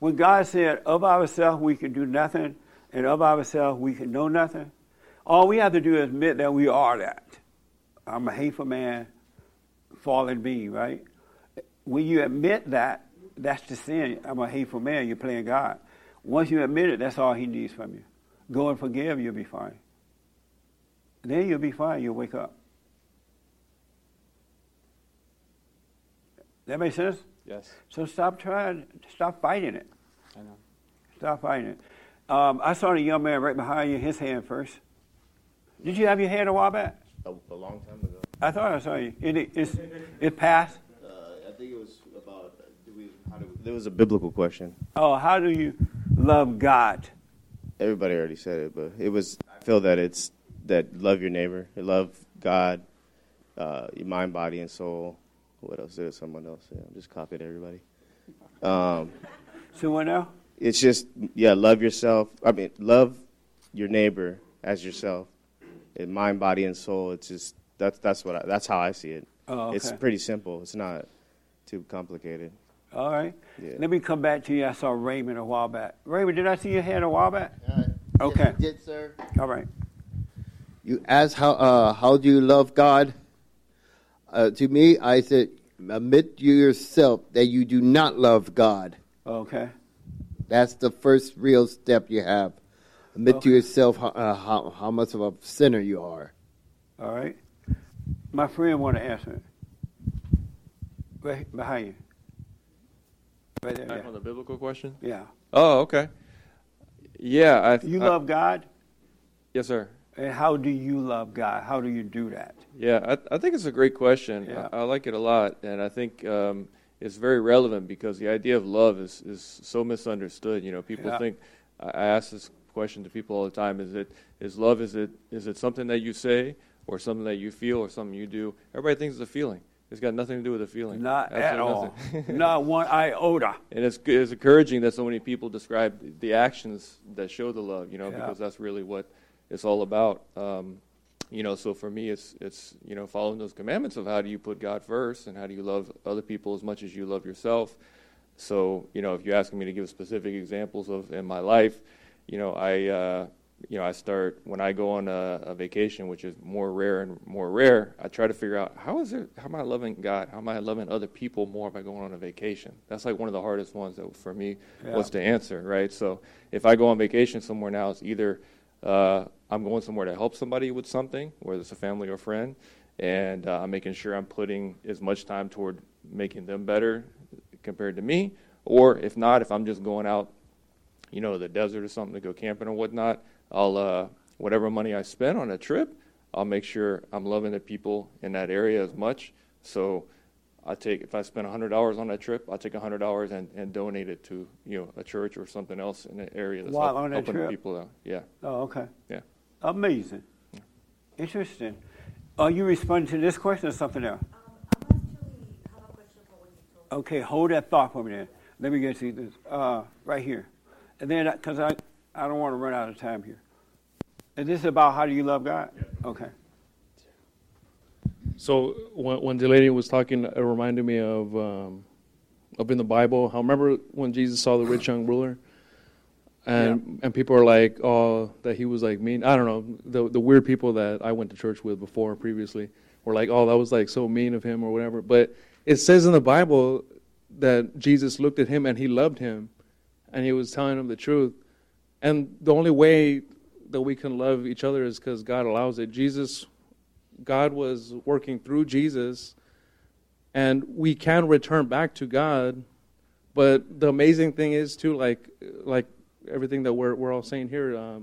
When God said, of ourselves we can do nothing, and of ourselves we can know nothing, all we have to do is admit that we are that. I'm a hateful man. Fallen being, right? When you admit that, that's the sin. I'm a hateful man. You're playing God. Once you admit it, that's all He needs from you. Go and forgive. You'll be fine. Then you'll be fine. You'll wake up. That makes sense? Yes. So stop trying. Stop fighting it. I know. Stop fighting it. I saw the young man right behind you. His hand first. Did you have your hair a while back? A long time ago. I thought I saw you. It passed? I think it was about, there was a biblical question. Oh, how do you love God? Everybody already said it, but it was, I feel that it's, that love your neighbor, love God, your mind, body, and soul. What else is someone else? Yeah, I just copied everybody. Someone else? It's just, yeah, love yourself. I mean, love your neighbor as yourself. In mind, body, and soul. It's just that's how I see it. Oh, okay. It's pretty simple. It's not too complicated. All right. Yeah. Let me come back to you. I saw Raymond a while back. Raymond, did I see your hand a while back? Okay. Yes, you did, sir. All right. You asked how do you love God? To me, I said, admit to yourself that you do not love God. Okay. That's the first real step you have. Admit to yourself how much of a sinner you are. All right. My friend want to answer it. Right behind you. Right there. Back on the biblical question? Yeah. Oh, okay. Yeah. You love God? Yes, sir. And how do you love God? How do you do that? Yeah, I think it's a great question. Yeah. I like it a lot, and I think it's very relevant because the idea of love is so misunderstood. You know, people think, I ask this question to people all the time, is love something that you say or something that you feel or something you do? Everybody thinks it's a feeling. It's got nothing to do with a feeling. Not at all. Not one iota. And it's encouraging that so many people describe the actions that show the love, you know, because that's really what it's all about. You know, so for me, it's you know, following those commandments of how do you put God first and how do you love other people as much as you love yourself. So, you know, if you're asking me to give specific examples of in my life, you know, I start when I go on a vacation, which is more rare. I try to figure out how am I loving God? How am I loving other people more by going on a vacation? That's like one of the hardest ones that for me was to answer, right? So if I go on vacation somewhere now, it's either I'm going somewhere to help somebody with something, whether it's a family or friend, and I'm making sure I'm putting as much time toward making them better compared to me, or if not, if I'm just going out, you know, the desert or something to go camping or whatnot, I'll whatever money I spend on a trip, I'll make sure I'm loving the people in that area as much. So if I spend $100 on a trip, I'll take $100 and donate it to, you know, a church or something else in the area that's helping people out. Yeah. Oh, okay. Yeah. Amazing. Yeah. Interesting. Are you responding to this question or something else? I actually have a question for what you told me. Okay, hold that thought for me then. Let me get to this right here. And then, because I don't want to run out of time here. And this is about how do you love God? Yeah. Okay. So when the lady was talking, it reminded me of up in the Bible. I remember when Jesus saw the rich young ruler, and people are like, oh, that he was like mean. I don't know. The weird people that I went to church with before previously were like, oh, that was like so mean of him or whatever. But it says in the Bible that Jesus looked at him and he loved him, and he was telling him the truth. And the only way that we can love each other is because God allows it. God was working through Jesus, and we can return back to God. But the amazing thing is, too, like everything that we're all saying here,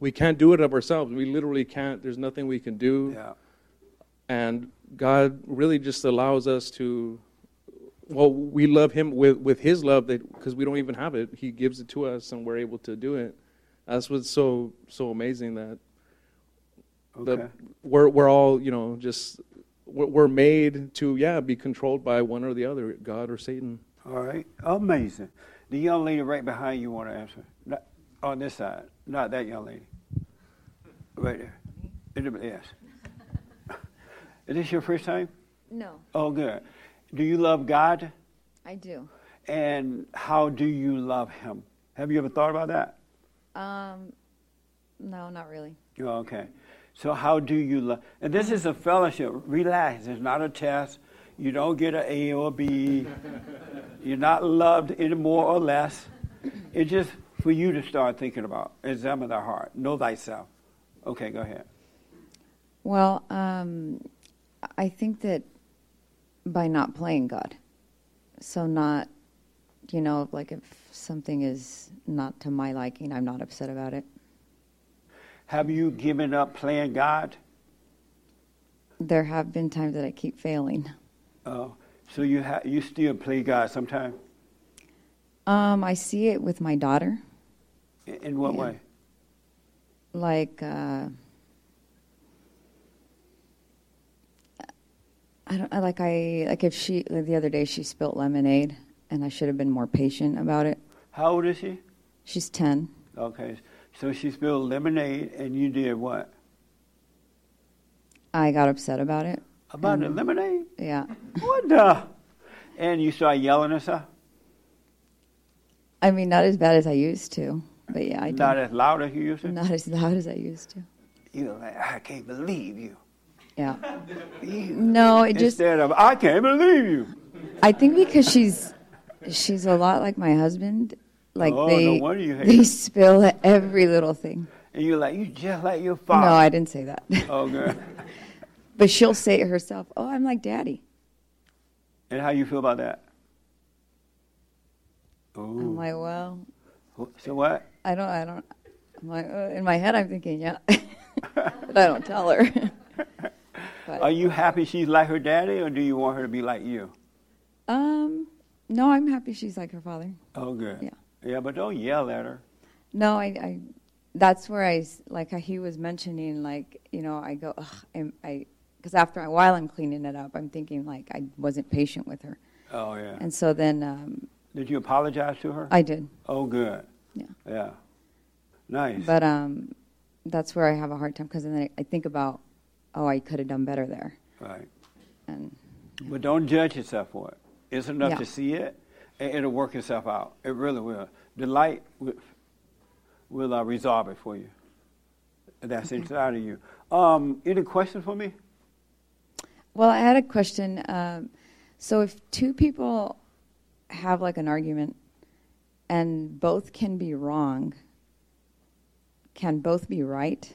we can't do it of ourselves. We literally can't. There's nothing we can do. Yeah. And God really just allows us to, well, we love him with his love because we don't even have it. He gives it to us, and we're able to do it. That's what's so amazing that. Okay. We're all, you know, just we're made to be controlled by one or the other, God or Satan. All right, amazing. The young lady right behind you want to answer? Not on this side, not that young lady. Right there. Yes. Is this your first time? No. Oh, good. Do you love God? I do. And how do you love Him? Have you ever thought about that? No, not really. Oh, okay. So how do you love? And this is a fellowship. Relax. It's not a test. You don't get an A or a B. You're not loved any more or less. It's just for you to start thinking about. Examine thy heart. Know thyself. Okay, go ahead. Well, I think that by not playing God. So not, you know, like if something is not to my liking, I'm not upset about it. Have you given up playing God? There have been times that I keep failing. Oh, so you still play God sometimes? I see it with my daughter. In what way? Like, if she, like the other day she spilt lemonade, and I should have been more patient about it. How old is she? She's 10. Okay, so she spilled lemonade, and you did what? I got upset about it. About the lemonade? Yeah. What the? And you started yelling at her? I mean, not as bad as I used to, but yeah, I did. Not as loud as you used to? Not as loud as I used to. You know, like, I can't believe you. Yeah. No, it just... Instead of, I can't believe you. I think because she's a lot like my husband. Like no wonder you hate her. They spill at every little thing. And you're like, you just like your father. No, I didn't say that. Oh, good. But she'll say it herself, oh, I'm like Daddy. And how you feel about that? Ooh. I'm like, well. So what? I don't. I'm like, in my head, I'm thinking, yeah. But I don't tell her. Are you happy she's like her daddy, or do you want her to be like you? No, I'm happy she's like her father. Oh, good. Yeah. Yeah, but don't yell at her. No, I that's where I, like he was mentioning, like, you know, I go, ugh, because after a while I'm cleaning it up, I'm thinking, like, I wasn't patient with her. Oh, yeah. And so then... did you apologize to her? I did. Oh, good. Yeah. Yeah. Nice. But that's where I have a hard time, because then I think about, oh, I could have done better there. Right. And. Yeah. But don't judge yourself for it. It's enough to see it, and it'll work itself out. It really will. The light... We'll resolve it for you. That's inside of you. Any questions for me? Well, I had a question. So if two people have like an argument and both can be wrong, can both be right?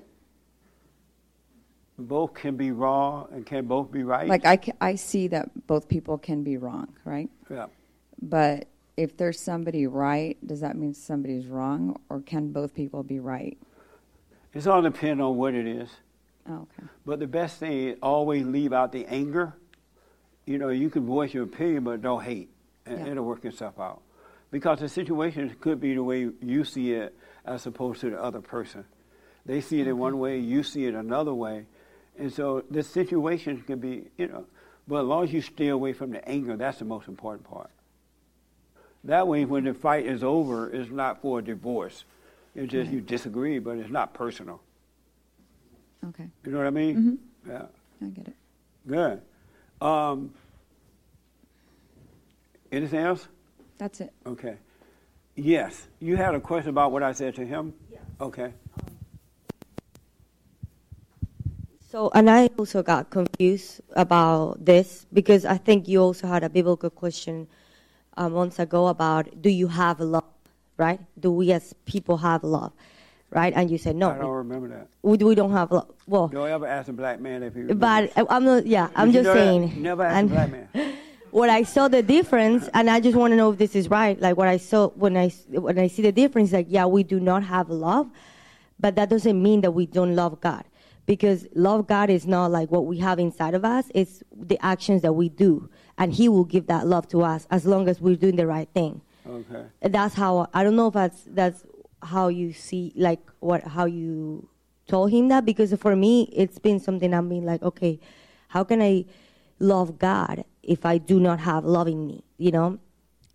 Both can be wrong and can both be right? Like I see that both people can be wrong, right? Yeah. But... if there's somebody right, does that mean somebody's wrong, or can both people be right? It's all depend on what it is. Oh, okay. But the best thing is always leave out the anger. You know, you can voice your opinion, but don't hate. And it'll work itself out. Because the situation could be the way you see it as opposed to the other person. They see it in one way, you see it another way. And so the situation can be, you know, but as long as you stay away from the anger, that's the most important part. That way, when the fight is over, it's not for a divorce. It's just you disagree, but it's not personal. Okay. You know what I mean? Mm-hmm. Yeah. I get it. Good. Anything else? That's it. Okay. Yes. You had a question about what I said to him? Yes. Okay. So, and I also got confused about this, because I think you also had a biblical question months ago about, do you have love, right? Do we as people have love, right? And you said no. I don't remember that. We don't have love. Well, don't ever ask a black man if he remembers. But I'm not. Yeah, I'm just saying. Never ask a black man. What I saw the difference, and I just want to know if this is right. Like what I saw when I see the difference, like yeah, we do not have love, but that doesn't mean that we don't love God, because love God is not like what we have inside of us. It's the actions that we do. And he will give that love to us as long as we're doing the right thing. Okay. And that's how, I don't know if that's how you see, like, how you told him that. Because for me, it's been something I've been like, okay, how can I love God if I do not have love in me, you know,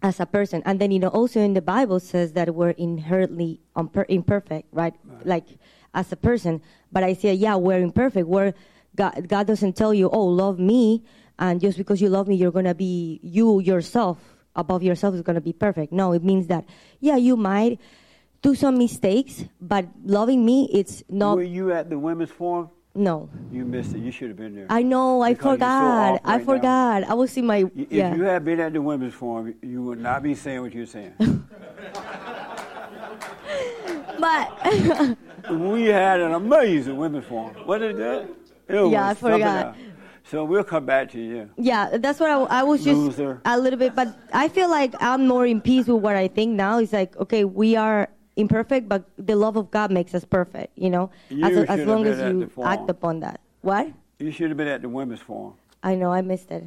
as a person? And then, you know, also in the Bible says that we're inherently imperfect, right? Like, as a person. But I say, yeah, we're imperfect. God doesn't tell you, oh, love me. And just because you love me, you're going to be you yourself, above yourself is going to be perfect. No, it means that, yeah, you might do some mistakes, but loving me, it's not... Were you at the women's forum? No. You missed it. You should have been there. I know. I forgot. So right I forgot. Now. I was in my... If you had been at the women's forum, you would not be saying what you're saying. But... We had an amazing women's forum. Wasn't it good? I forgot. So we'll come back to you. Yeah, that's what I was just a little bit, but I feel like I'm more in peace with what I think now. It's like, okay, we are imperfect, but the love of God makes us perfect, you know, as long as you act upon that. What? You should have been at the women's forum. I know, I missed it.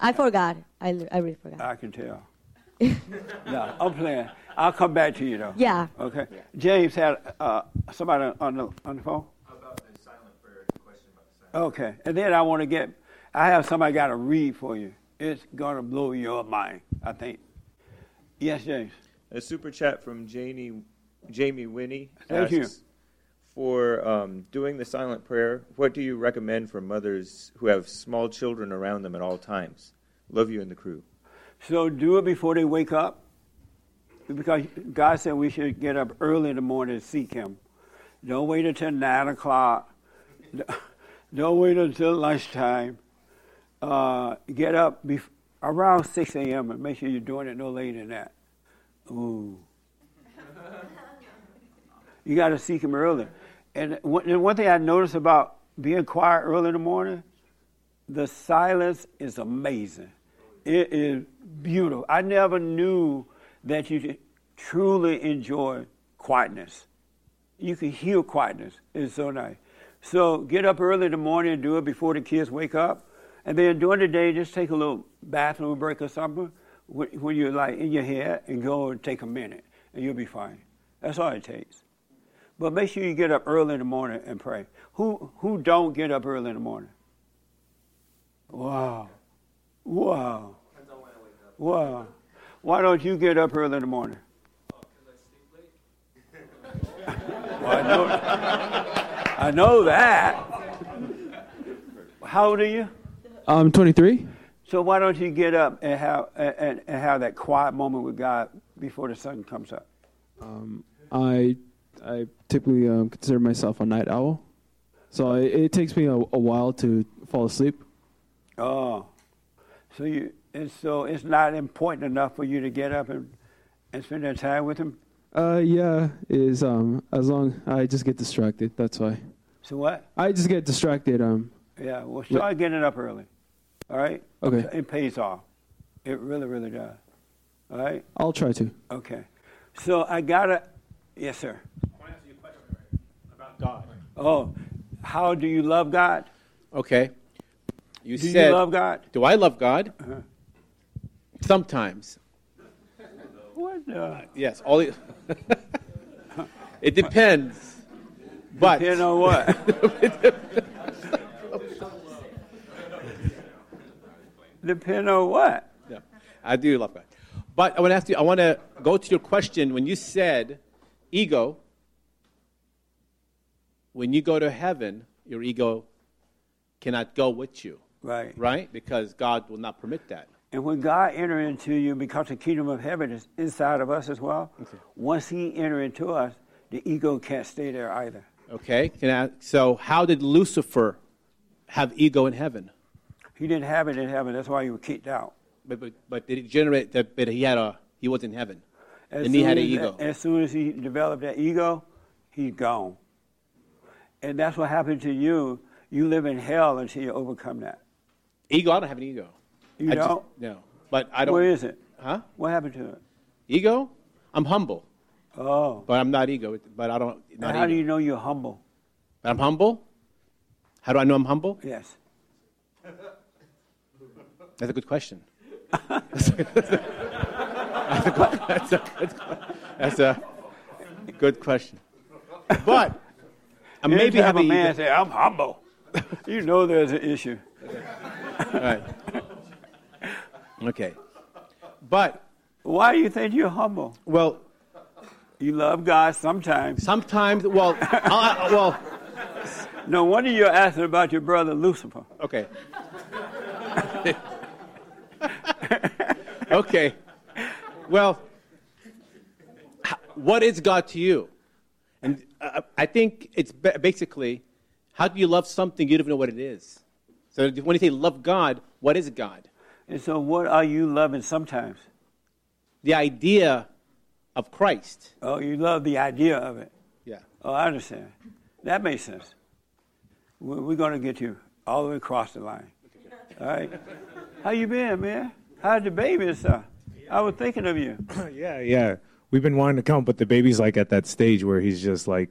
I forgot. I really forgot. I can tell. No, I'm playing. I'll come back to you, though. Yeah. Okay. Yeah. James had somebody on the phone? About the silent prayer, the question about the silent prayer. Okay. And then I have somebody got to read for you. It's going to blow your mind, I think. Yes, James. A super chat from Jamie Winnie. Thank you. For doing the silent prayer, what do you recommend for mothers who have small children around them at all times? Love you and the crew. So do it before they wake up, because God said we should get up early in the morning to seek Him. Don't wait until 9 o'clock. Don't wait until lunchtime. Get up around 6 a.m. and make sure you're doing it no later than that. Ooh. You got to seek Him early. And one thing I noticed about being quiet early in the morning, the silence is amazing. It is beautiful. I never knew that you could truly enjoy quietness. You can hear quietness. It's so nice. So get up early in the morning and do it before the kids wake up. And then during the day, just take a little bathroom break or something when you're like in your head, and go and take a minute, and you'll be fine. That's all it takes. But make sure you get up early in the morning and pray. Who don't get up early in the morning? Wow. Depends on when I wake up. Wow. Why don't you get up early in the morning? Oh, because I sleep late. Well, I know that. How old are you? I'm 23. So why don't you get up and have that quiet moment with God before the sun comes up? I typically consider myself a night owl, so it takes me a while to fall asleep. Oh, so it's not important enough for you to get up and spend that time with Him? Yeah, it is. As long I just get distracted, that's why. So what? I just get distracted. Yeah. Well, start getting up early. All right. Okay. So it pays off. It really, really does. All right. I'll try to. Okay. So yes, sir. God. Oh, how do you love God? Okay. Do you love God? Do I love God? Uh-huh. Sometimes. What? Yes. It depends. But depends on what? Depends on what? Yeah, I do love God. But I want to go to your question when you said ego. When you go to heaven, your ego cannot go with you. Right. Right? Because God will not permit that. And when God enters into you, because the kingdom of heaven is inside of us as well, okay. Once He enters into us, the ego can't stay there either. Okay. So how did Lucifer have ego in heaven? He didn't have it in heaven. That's why he was kicked out. But did it generate that? But he was in heaven. And he had an ego. As soon as he developed that ego, he's gone. And that's what happened to you. You live in hell until you overcome that. Ego? I don't have an ego. You don't? No. But I don't. Where is it? Huh? What happened to it? Ego? I'm humble. Oh. But I'm not ego. But I don't. Not how ego. Do you know you're humble? But I'm humble? How do I know I'm humble? Yes. That's a good question. That's a good question. But. Maybe have a man say, I'm humble. You know there's an issue. All right. Okay. But why do you think you're humble? Well, you love God sometimes. Sometimes. Well, no wonder you're asking about your brother Lucifer. Okay. Okay. Well, what is God to you? And I think it's basically, how do you love something you don't even know what it is? So when you say love God, what is God? And so what are you loving sometimes? The idea of Christ. Oh, you love the idea of it. Yeah. Oh, I understand. That makes sense. We're going to get you all the way across the line. All right? How you been, man? How's the baby and stuff? I was thinking of you. Yeah, yeah. we've been wanting to come, but the baby's like at that stage where he's just like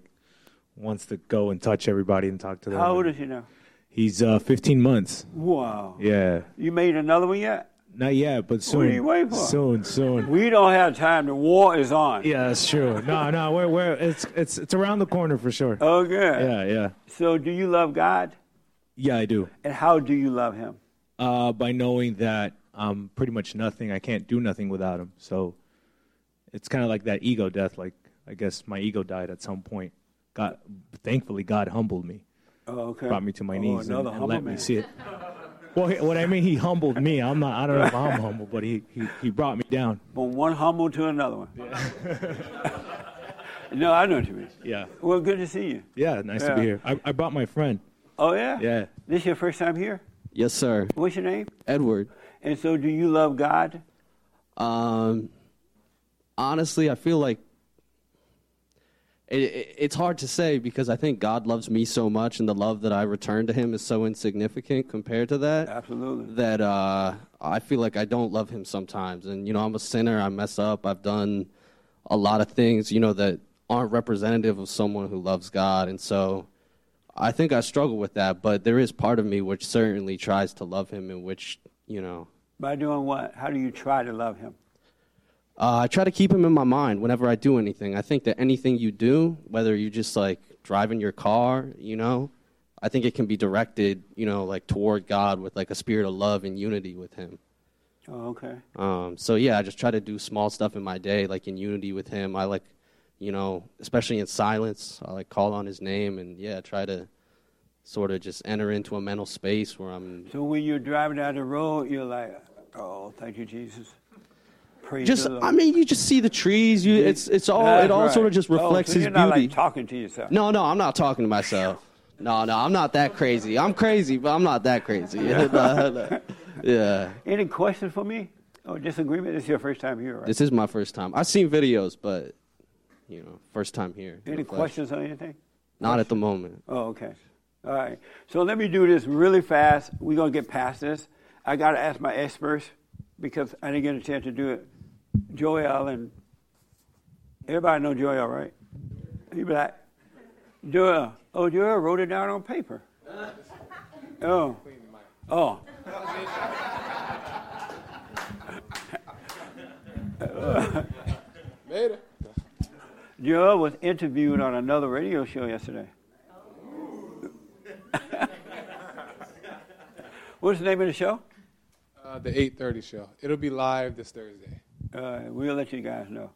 wants to go and touch everybody and talk to them. How old is he now? He's 15 months. Wow. Yeah. You made another one yet? Not yet, but soon. What are you waiting for? Soon. We don't have time. The war is on. Yeah, that's true. No, we're it's around the corner for sure. Oh, good. Yeah. So, do you love God? Yeah, I do. And how do you love Him? By knowing that I'm pretty much nothing. I can't do nothing without Him. So, it's kind of like that ego death. Like I guess my ego died at some point. God, thankfully, God humbled me. Oh, okay. Brought me to my knees and let me see it. Well, what I mean, he humbled me. I don't know if I'm humble, but he brought me down. From one humble to another one. Yeah. No, I know what you mean. Yeah. Well, good to see you. Yeah, nice to be here. I brought my friend. Oh, yeah? Yeah. This your first time here? Yes, sir. What's your name? Edward. And so do you love God? Honestly, I feel like it's hard to say because I think God loves me so much, and the love that I return to Him is so insignificant compared to that. Absolutely. That I feel like I don't love Him sometimes. And, you know, I'm a sinner. I mess up. I've done a lot of things, you know, that aren't representative of someone who loves God. And so I think I struggle with that. But there is part of me which certainly tries to love Him and which, you know. By doing what? How do you try to love Him? I try to keep Him in my mind whenever I do anything. I think that anything you do, whether you just, like, driving your car, you know, I think it can be directed, you know, like, toward God with, like, a spirit of love and unity with Him. Oh, okay. So, yeah, I just try to do small stuff in my day, like, in unity with Him. I, like, you know, especially in silence, I, like, call on His name and, yeah, try to sort of just enter into a mental space where I'm... So when you're driving down the road, you're like, oh, thank you, Jesus. Just, I mean, you just see the trees. It all sort of just reflects His beauty. You're not like talking to yourself. No, I'm not talking to myself. No, I'm not that crazy. I'm crazy, but I'm not that crazy. Yeah. Any questions for me? Or disagreement? This is your first time here, right? This is my first time. I've seen videos, but you know, first time here. Any questions on anything? Not at the moment. Oh, okay. All right. So let me do this really fast. We're gonna get past this. I gotta ask my experts because I didn't get a chance to do it. Joel and everybody know Joel, right? He be like, Joel. Oh, Joel wrote it down on paper. Oh. Made it. Joel was interviewed on another radio show yesterday. What's the name of the show? The 8:30 show. It'll be live this Thursday. We'll let you guys know.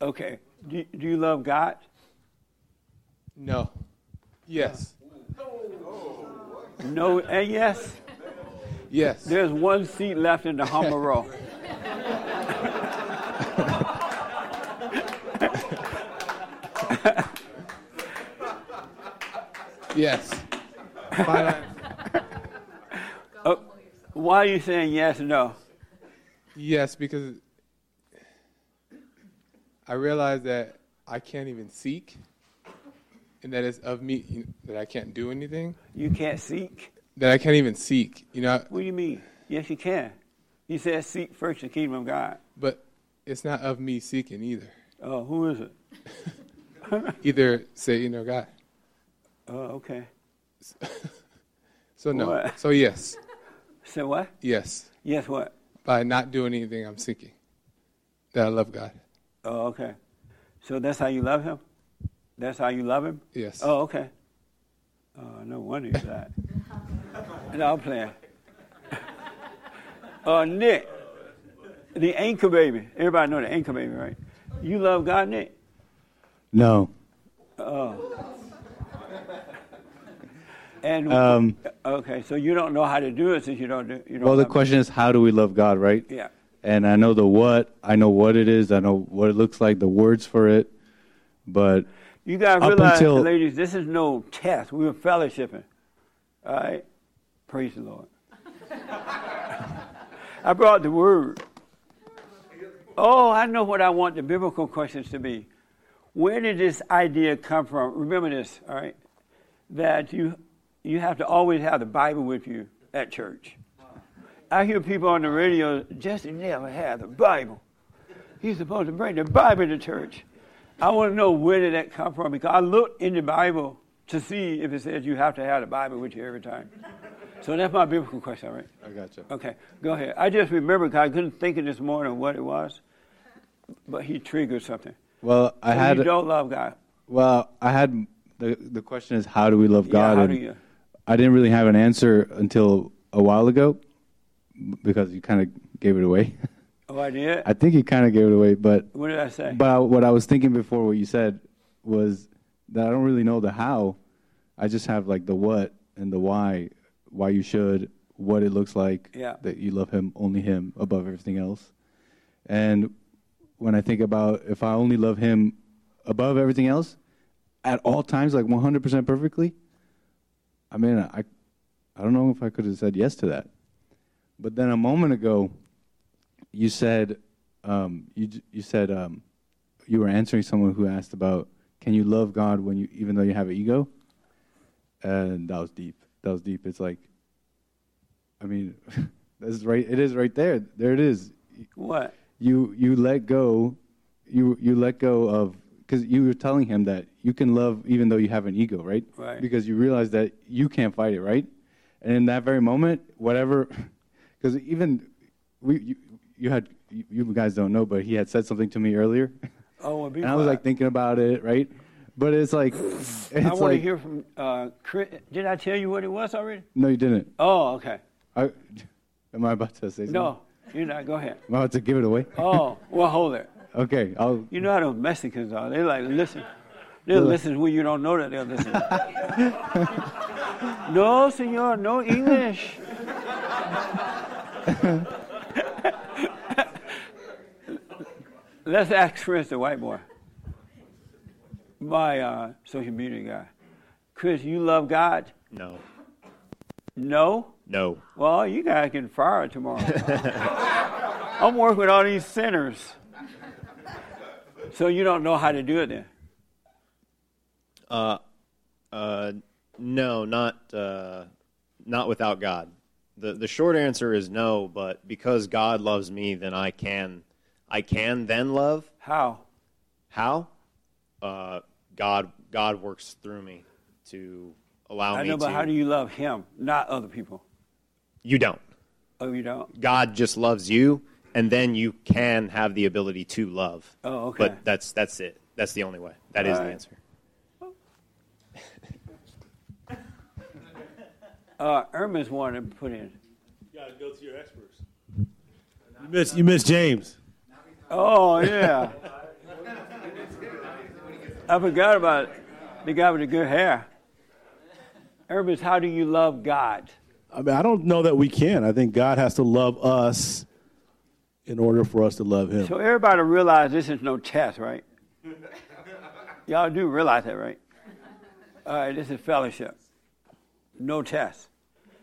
Okay. Do you love God? No. Yes. No and yes? Yes. There's one seat left in the Hummer row. Yes. Why are you saying yes and no? Yes, because... I realize that I can't even seek, and that it's of me, you know, that I can't do anything. You can't seek? That I can't even seek, you know. What do you mean? Yes, you can. He says seek first the kingdom of God. But it's not of me seeking either. Oh, who is it? Either Satan or God. Oh, okay. So no. What? So yes. So what? Yes. Yes, what? By not doing anything I'm seeking, that I love God. Oh, okay. So that's how you love Him? That's how you love Him? Yes. Oh, okay. Oh, no wonder you lied. No, I'm playing. Nick, the anchor baby. Everybody know the anchor baby, right? You love God, Nick? No. Oh. And okay, so you don't know how to do it since you don't do. You don't well, the question is, how do we love God, right? Yeah. And I know the what, I know what it is, I know what it looks like, the words for it, but you got to realize, ladies, this is no test. We were fellowshipping, all right? Praise the Lord. I brought the word. Oh, I know what I want the biblical questions to be. Where did this idea come from? Remember this, all right? That you have to always have the Bible with you at church. I hear people on the radio just never had the Bible. He's supposed to bring the Bible to church. I want to know where did that come from, because I looked in the Bible to see if it says you have to have the Bible with you every time. So that's my biblical question, right? I got you. Okay, go ahead. I just remember because I couldn't think of this morning what it was, but he triggered something. Well, I had. You don't love God. Well, I had the question is how do we love God? How do you? I didn't really have an answer until a while ago because you kind of gave it away. Oh, I did? I think you kind of gave it away, but what did I say? But what I was thinking before what you said was that I don't really know the how. I just have like the what and the why you should, what it looks like, that you love him, only him, above everything else. And when I think about if I only love him above everything else, at all times, like 100% perfectly, I mean, I don't know if I could have said yes to that. But then a moment ago, you said you were answering someone who asked about can you love God when you even though you have an ego, and that was deep. That was deep. It's like, I mean, that's right. It is right there. There it is. What you let go, you let go of. Because you were telling him that you can love even though you have an ego, right? Right. Because you realize that you can't fight it, right? And in that very moment, whatever, because even you guys don't know, but he had said something to me earlier. Oh, and I was like thinking about it, right? But it's like, I want to hear from Chris. Did I tell you what it was already? No, you didn't. Oh, okay. Am I about to say something? No, you're not. Go ahead. Am I about to give it away? Oh, well, hold it. Okay, I'll... You know how those Mexicans are. They like listen. They'll listen when you don't know that they'll listen. No, senor, no English. Let's ask Chris, the white boy. My social media guy. Chris, you love God? No. No? No. Well, you guys can fire tomorrow. I'm working with all these sinners. So you don't know how to do it then? No, not without God. The short answer is no, but because God loves me, then I can then love. How? How? God works through me to allow me to. I know, but how do you love him, not other people? You don't. Oh, you don't? God just loves you. And then you can have the ability to love. Oh, okay. But that's it. That's the only way. That all is right. The answer. Irma's wanted to put in. You got to go to your experts. You miss James. Oh, yeah. I forgot about it. The guy with the good hair. Irma's, how do you love God? I mean, I don't know that we can. I think God has to love us in order for us to love him. So everybody realize this is no test, right? Y'all do realize that, right? All right, this is fellowship. No test.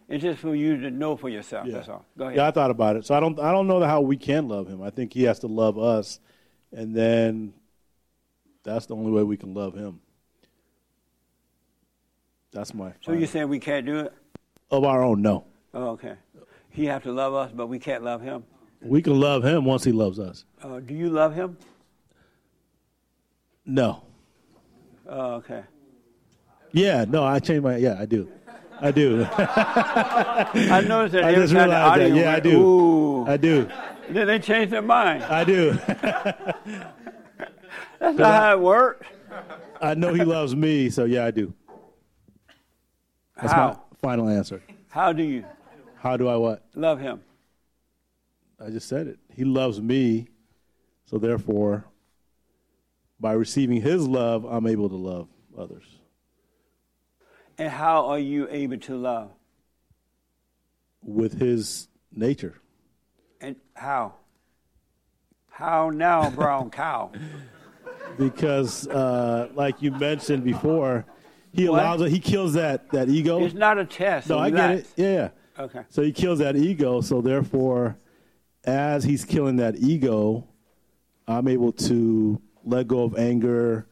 It's just for you to know for yourself, yeah. That's all. Go ahead. Yeah, I thought about it. So I don't know how we can love him. I think he has to love us, and then that's the only way we can love him. That's my So you're saying we can't do it? Of our own, no. Oh, okay. He has to love us, but we can't love him? We can love him once he loves us. Do you love him? No. Oh, okay. Yeah, no, I changed my... Yeah, I do. I do. I noticed that I every time the audience yeah, went, I do. Ooh. I do. Then they changed their mind. I do. That's not how it works. I know he loves me, so yeah, I do. That's how? My final answer. How do you? How do I what? Love him. I just said it. He loves me, so therefore, by receiving his love, I'm able to love others. And how are you able to love? With his nature. And how? How now, brown cow? Because, like you mentioned before, he kills that ego. It's not a test. No, I get it. Yeah. Okay. So he kills that ego, so therefore... As he's killing that ego, I'm able to let go of anger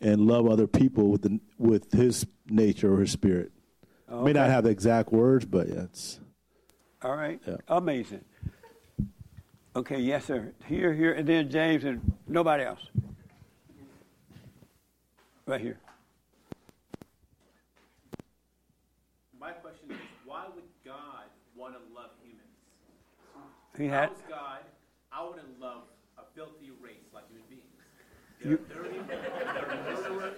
and love other people with his nature or his spirit. Okay. May not have the exact words, but yeah, it's... All right. Yeah. Amazing. Okay, yes, sir. Here, and then James, and nobody else. Right here. My question is, why would God want to love humans? If I was God, I wouldn't love a filthy race like human beings. They're dirty, they're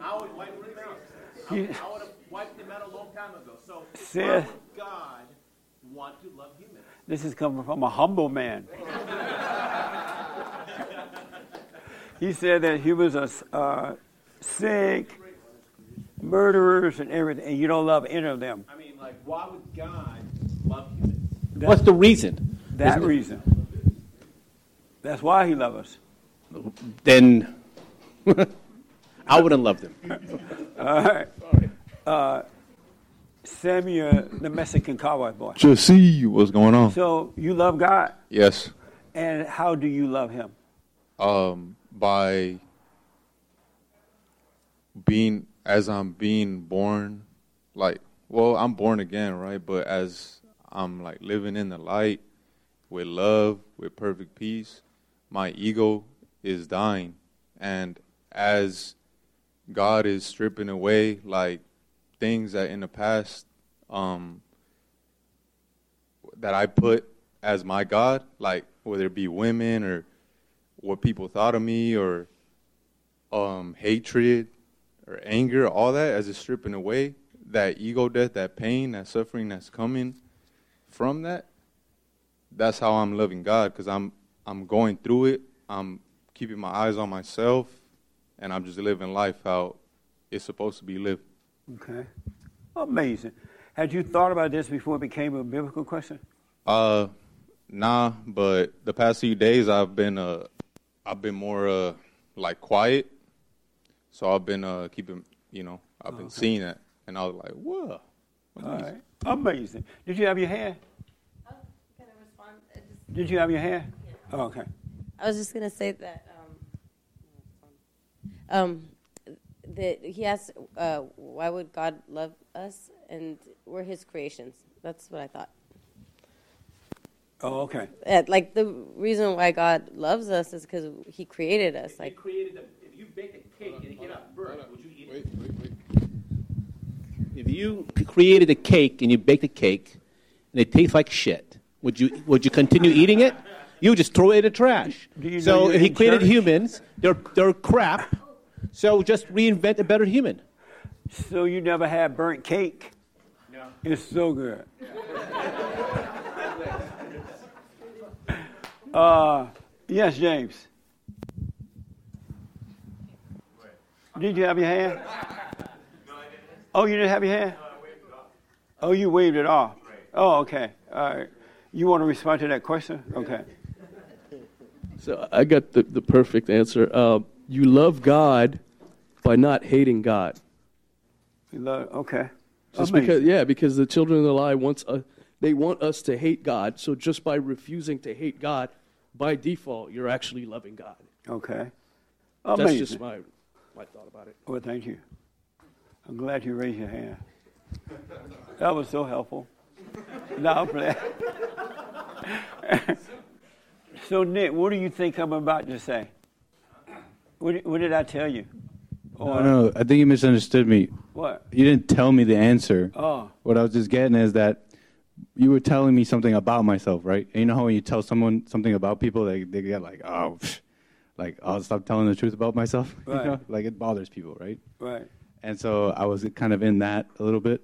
I would wipe them out. I would have wiped them out a long time ago. So why would God want to love humans? This is coming from a humble man. He said that humans are sick, murderers, and everything, and you don't love any of them. I mean, like, why would God love humans? What's the reason? That reason. That's why he loves us. Then I wouldn't love them. All right. Sorry. Samuel, the Mexican cowboy boy. Just see what's going on. So you love God? Yes. And how do you love him? By being, as I'm being born, like, well, I'm born again, right? But as I'm, like, living in the light with love, with perfect peace, my ego is dying. And as God is stripping away, like, things that in the past that I put as my God, like whether it be women or what people thought of me or hatred or anger, all that, as it's stripping away, that ego death, that pain, that suffering that's coming from that, that's how I'm loving God, because I'm going through it. I'm keeping my eyes on myself, and I'm just living life how it's supposed to be lived. Okay. Amazing. Had you thought about this before it became a biblical question? Nah, but the past few days I've been more like quiet. So I've been keeping, you know, I've been seeing it, and I was like, whoa. Amazing. All right. Amazing. Did you have your hand? I was gonna respond. Did you have your hand? Yeah. Oh, okay. I was just gonna say that that he asked, why would God love us? And we're his creations. That's what I thought. Oh, okay. Like, the reason why God loves us is because he created us. If, like, if you baked a cake and it came out burnt, would you eat it? Wait. If you created a cake and you baked a cake and it tastes like shit, would you continue eating it? You would just throw it in the trash. So if he created humans, they're crap. So just reinvent a better human. So you never had burnt cake? No. It's so good. Yes, James. Did you have your hand? No, I didn't. Oh, you didn't have your hand? No, I waved it off. Oh, you waved it off. Right. Oh, okay. All right. You want to respond to that question? Okay. So I got the perfect answer. You love God by not hating God. You love, okay. Just because, because the children of the lie they want us to hate God. So just by refusing to hate God, by default, you're actually loving God. Okay. Amazing. That's just my thought about it. Well, thank you. I'm glad you raised your hand. That was so helpful. No, I'm glad. So, Nick, what do you think I'm about to say? What did I tell you? No, I think you misunderstood me. What? You didn't tell me the answer. Oh. What I was just getting is that you were telling me something about myself, right? And you know how when you tell someone something about people, they get like, oh, like, I'll stop telling the truth about myself. Right. You know? Like, it bothers people, right? Right. And so I was kind of in that a little bit.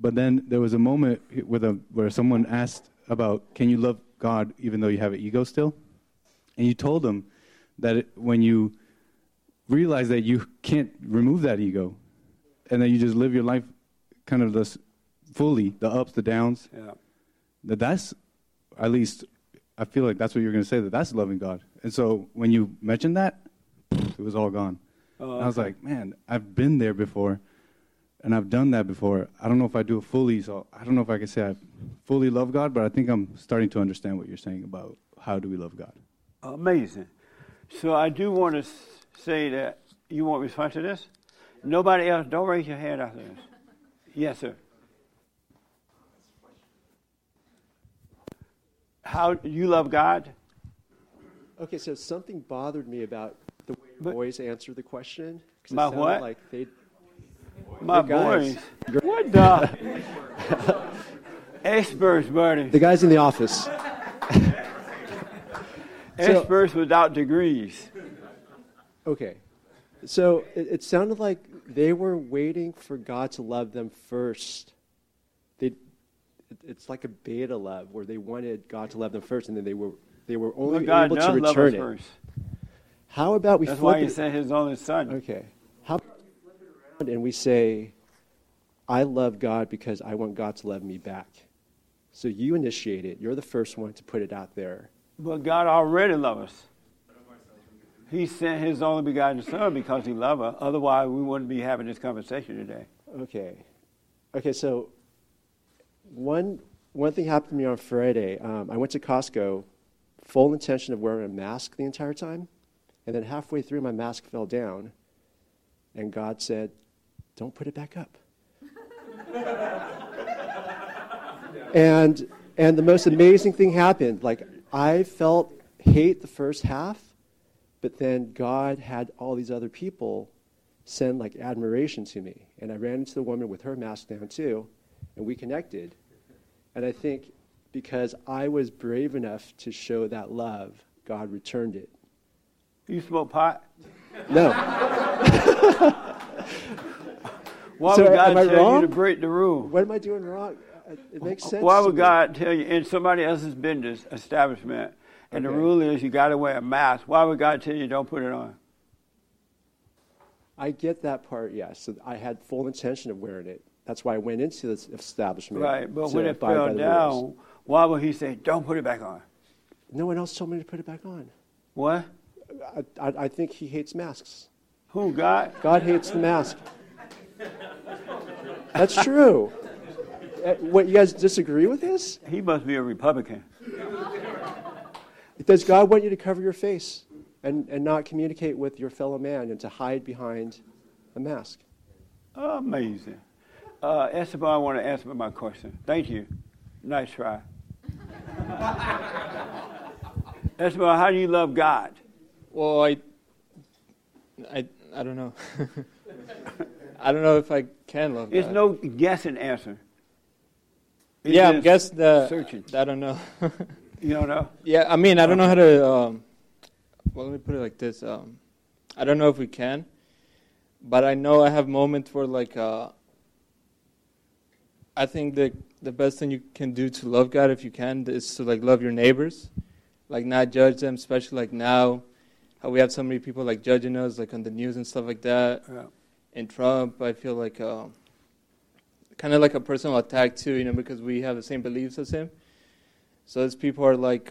But then there was a moment where someone asked about, can you love God even though you have an ego still? And you told them that when you realize that you can't remove that ego, and that you just live your life kind of this fully, the ups, the downs, that's, at least, I feel like that's what you're going to say, that's loving God. And so when you mentioned that, it was all gone. Oh, okay. I was like, man, I've been there before, and I've done that before. I don't know if I do it fully, so I don't know if I can say I fully love God, but I think I'm starting to understand what you're saying about how do we love God. Amazing. So I do want to say that you won't respond to this? Nobody else, don't raise your hand after this. Yes, sir. how you love God? Okay, so something bothered me about the way your boys answer the question. My what? Like my boys. What the? Experts, buddy. The guys in the office. Experts without degrees. Okay. So it sounded like they were waiting for God to love them first. It's like a beta love where they wanted God to love them first, and then they were only able to return it. First. How about we flip it? That's why he sent his only son. Okay. How about we flip it around and we say, I love God because I want God to love me back. So you initiate it. You're the first one to put it out there. But God already loves us. He sent his only begotten son because he loved us. Otherwise, we wouldn't be having this conversation today. Okay, so one thing happened to me on Friday. I went to Costco, full intention of wearing a mask the entire time. And then halfway through, my mask fell down. And God said, don't put it back up. And the most amazing thing happened. Like, I felt hate the first half. But then God had all these other people send, like, admiration to me. And I ran into the woman with her mask down, too, and we connected. And I think because I was brave enough to show that love, God returned it. You smoke pot? No. Why would God tell you to break the rule? What am I doing wrong? It makes sense. Why would God tell you in somebody else's business establishment? And okay. The rule is you got to wear a mask. Why would God tell you don't put it on? I get that part, yes. So I had full intention of wearing it. That's why I went into this establishment. Right, but when it fell down, rules. Why would he say, don't put it back on? No one else told me to put it back on. What? I think he hates masks. Who, God? God hates the mask. That's true. What, you guys disagree with this? He must be a Republican. Does God want you to cover your face and not communicate with your fellow man and to hide behind a mask? Amazing. Esteban, I want to answer my question. Thank you. Nice try. Esteban, how do you love God? Well, I don't know. I don't know if I can love God. It's no guess and answer. I'm guessing that I don't know. You don't know? Yeah, I mean, I don't know how to, let me put it like this. I don't know if we can, but I know I have moments where, like, I think the best thing you can do to love God, if you can, is to, like, love your neighbors. Like, not judge them, especially, like, now, how we have so many people, like, judging us, like, on the news and stuff like that. Yeah. And Trump, I feel like, kind of like a personal attack, too, you know, because we have the same beliefs as him. So those people are, like,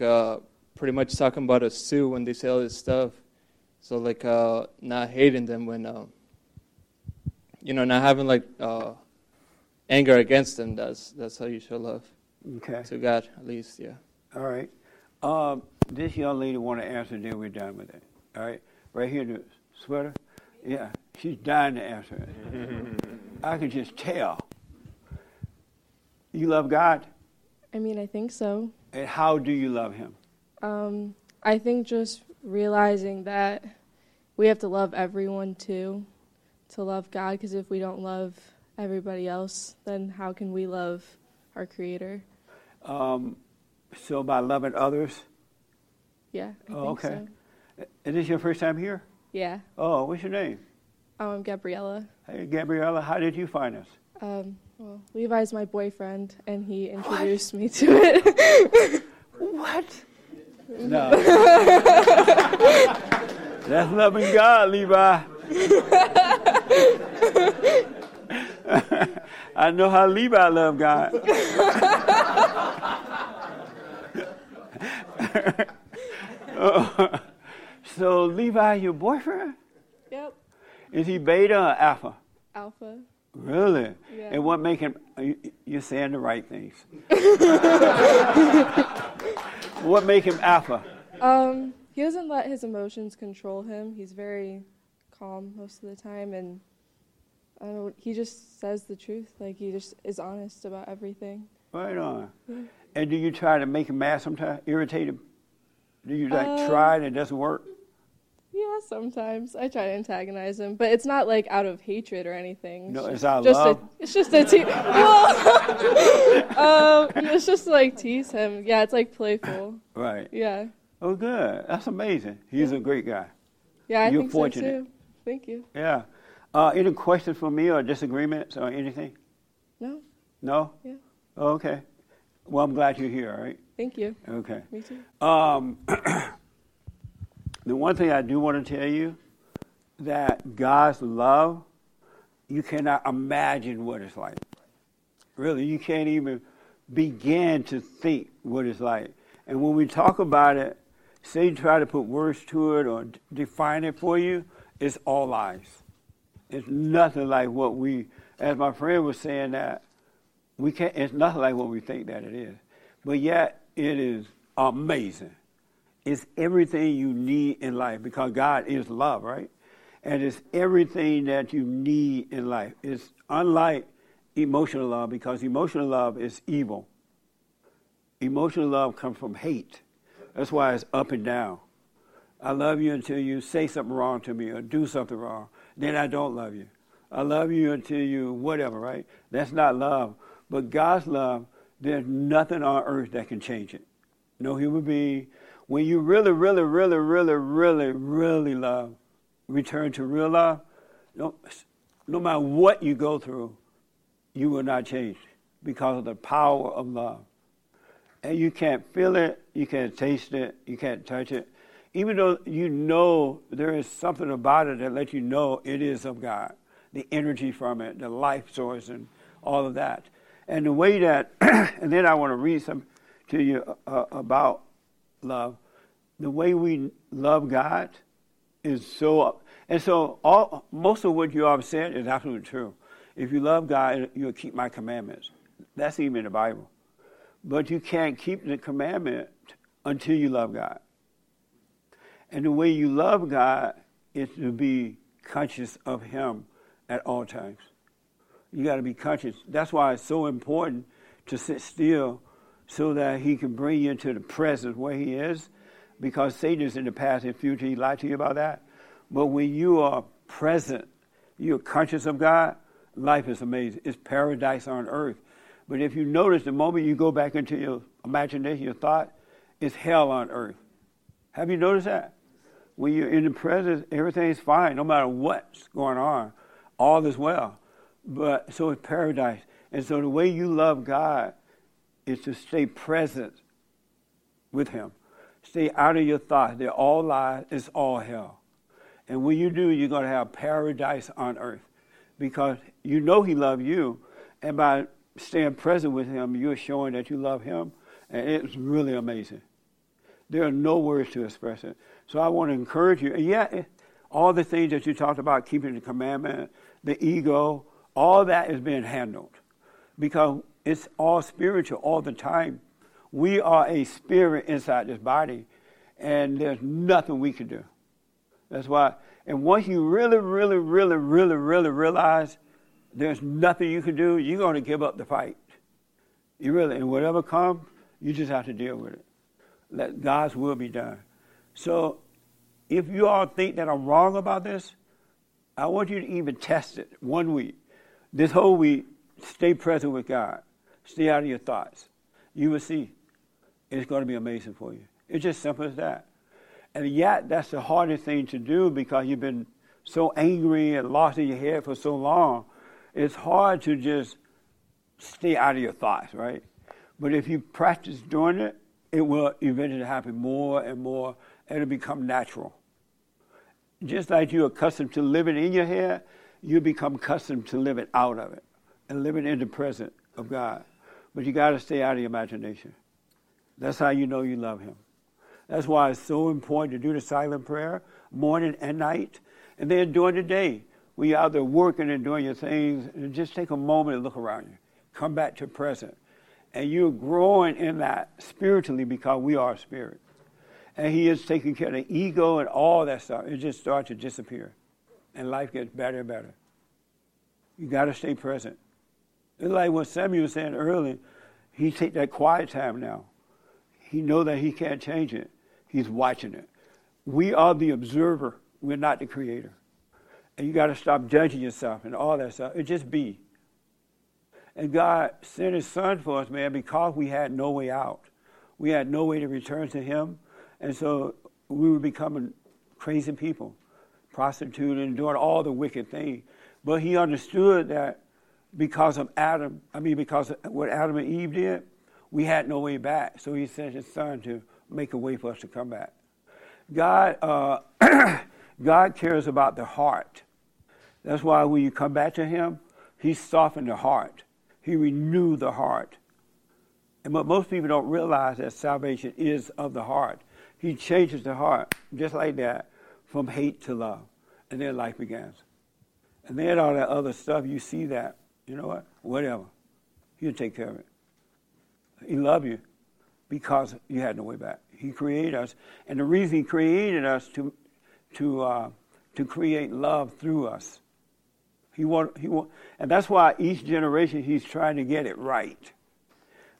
pretty much talking about us, too, when they say all this stuff. So, like, not hating them when, you know, not having, like, anger against them. That's how you show love. Okay. To God, at least, yeah. All right. This young lady want to answer, then we're done with it. All right? Right here in the sweater? Yeah. She's dying to answer it. I could just tell. You love God? I mean, I think so. And how do you love him? I think just realizing that we have to love everyone, too, to love God. Because if we don't love everybody else, then how can we love our Creator? So by loving others? Yeah, I think so. Is this your first time here? Yeah. Oh, what's your name? I'm Gabriella. Hey, Gabriella, how did you find us? Well, Levi's my boyfriend, and he introduced me to it. What? No. That's loving God, Levi. I know how Levi loved God. So, Levi, your boyfriend? Yep. Is he beta or alpha? Alpha. Really? Yeah. And what make him? You're saying the right things. What make him alpha? He doesn't let his emotions control him. He's very calm most of the time, and I don't know, he just says the truth. Like, he just is honest about everything. Right on. And do you try to make him mad sometimes, irritate him? Do you try and it doesn't work? Yeah, sometimes. I try to antagonize him, but it's not like out of hatred or anything. No, it's out of love. It's just a tease. It's just to, like, tease him. Yeah, it's like playful. Right. Yeah. Oh, good. That's amazing. He's a great guy. Yeah, I think so too. Thank you. Yeah. Any questions for me or disagreements or anything? No. No? Yeah. Oh, okay. Well, I'm glad you're here, all right? Thank you. Okay. Me too. The one thing I do want to tell you, that God's love, you cannot imagine what it's like. Really, you can't even begin to think what it's like. And when we talk about it, Satan try to put words to it or define it for you, it's all lies. It's nothing like what we, as my friend was saying that, we can't. It's nothing like what we think that it is. But yet, it is amazing. It's everything you need in life because God is love, right? And it's everything that you need in life. It's unlike emotional love because emotional love is evil. Emotional love comes from hate. That's why it's up and down. I love you until you say something wrong to me or do something wrong. Then I don't love you. I love you until you whatever, right? That's not love. But God's love, there's nothing on earth that can change it. No human being. When you really, really, really, really, really, really love, return to real love, no matter what you go through, you will not change because of the power of love. And you can't feel it, you can't taste it, you can't touch it. Even though you know there is something about it that lets you know it is of God, the energy from it, the life source and all of that. And the way that, and then I want to read some to you about love. The way we love God is so, and so most of what you all have said is absolutely true. If you love God, you'll keep my commandments. That's even in the Bible. But you can't keep the commandment until you love God. And the way you love God is to be conscious of him at all times. You got to be conscious. That's why it's so important to sit still so that he can bring you into the presence where he is, because Satan is in the past and future. He lied to you about that. But when you are present, you're conscious of God, life is amazing. It's paradise on earth. But if you notice, the moment you go back into your imagination, your thought, it's hell on earth. Have you noticed that? When you're in the presence, everything's fine, no matter what's going on. All is well. But so it's paradise. And so the way you love God is to stay present with him. Stay out of your thoughts. They're all lies. It's all hell. And when you do, you're going to have paradise on earth because you know he loves you. And by staying present with him, you're showing that you love him, and it's really amazing. There are no words to express it. So I want to encourage you. And yeah, all the things that you talked about, keeping the commandment, the ego, all that is being handled because it's all spiritual all the time. We are a spirit inside this body, and there's nothing we can do. That's why, and once you really, really, really, really, really realize there's nothing you can do, you're going to give up the fight. You really, and whatever comes, you just have to deal with it. Let God's will be done. So if you all think that I'm wrong about this, I want you to even test it 1 week. This whole week, stay present with God. Stay out of your thoughts. You will see. It's going to be amazing for you. It's just simple as that. And yet, that's the hardest thing to do because you've been so angry and lost in your head for so long. It's hard to just stay out of your thoughts, right? But if you practice doing it, it will eventually happen more and more, and it'll become natural. Just like you're accustomed to living in your head, you become accustomed to living out of it and living in the presence of God. But you got to stay out of your imagination. That's how you know you love him. That's why it's so important to do the silent prayer morning and night, and then during the day. When you're out there working and doing your things, and just take a moment and look around you. Come back to present. And you're growing in that spiritually because we are spirit. And he is taking care of the ego and all that stuff. It just starts to disappear. And life gets better and better. You got to stay present. It's like what Samuel was saying earlier. He's taking that quiet time now. He knows that he can't change it. He's watching it. We are the observer. We're not the creator. And you got to stop judging yourself and all that stuff. It just be. And God sent his son for us, man, because we had no way out. We had no way to return to him. And so we were becoming crazy people, prostituting, doing all the wicked things. But he understood that because of what Adam and Eve did, we had no way back. So he sent his son to make a way for us to come back. God cares about the heart. That's why when you come back to him, he softened the heart. He renewed the heart. But most people don't realize that salvation is of the heart. He changes the heart, just like that, from hate to love. And then life begins. And then all that other stuff, you see that. You know what? Whatever. He'll take care of it. He loved you because you had no way back. He created us. And the reason he created us to create love through us. And that's why each generation he's trying to get it right.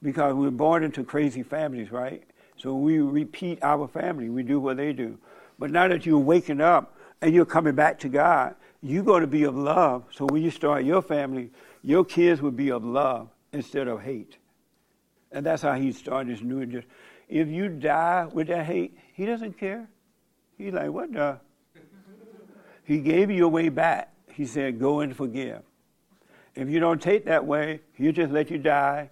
Because we're born into crazy families, right? So we repeat our family. We do what they do. But now that you're waking up and you're coming back to God, you're going to be of love. So when you start your family, your kids will be of love instead of hate. And that's how he started his new generation. If you die with that hate, he doesn't care. He's like, what the? He gave you a way back. He said, go and forgive. If you don't take that way, he'll just let you die,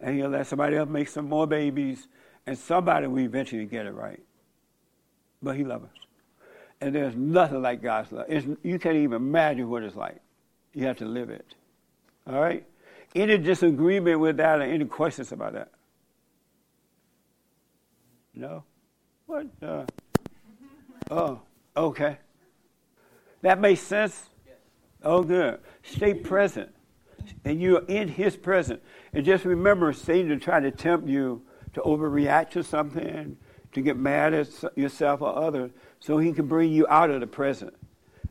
and he'll let somebody else make some more babies, and somebody will eventually get it right. But he loves us. And there's nothing like God's love. You can't even imagine what it's like. You have to live it. All right? Any disagreement with that or any questions about that? No? What? Oh, okay. That makes sense? Yes. Oh, good. Stay present. And you're in his presence. And just remember, Satan is trying to tempt you to overreact to something, to get mad at yourself or others, so he can bring you out of the present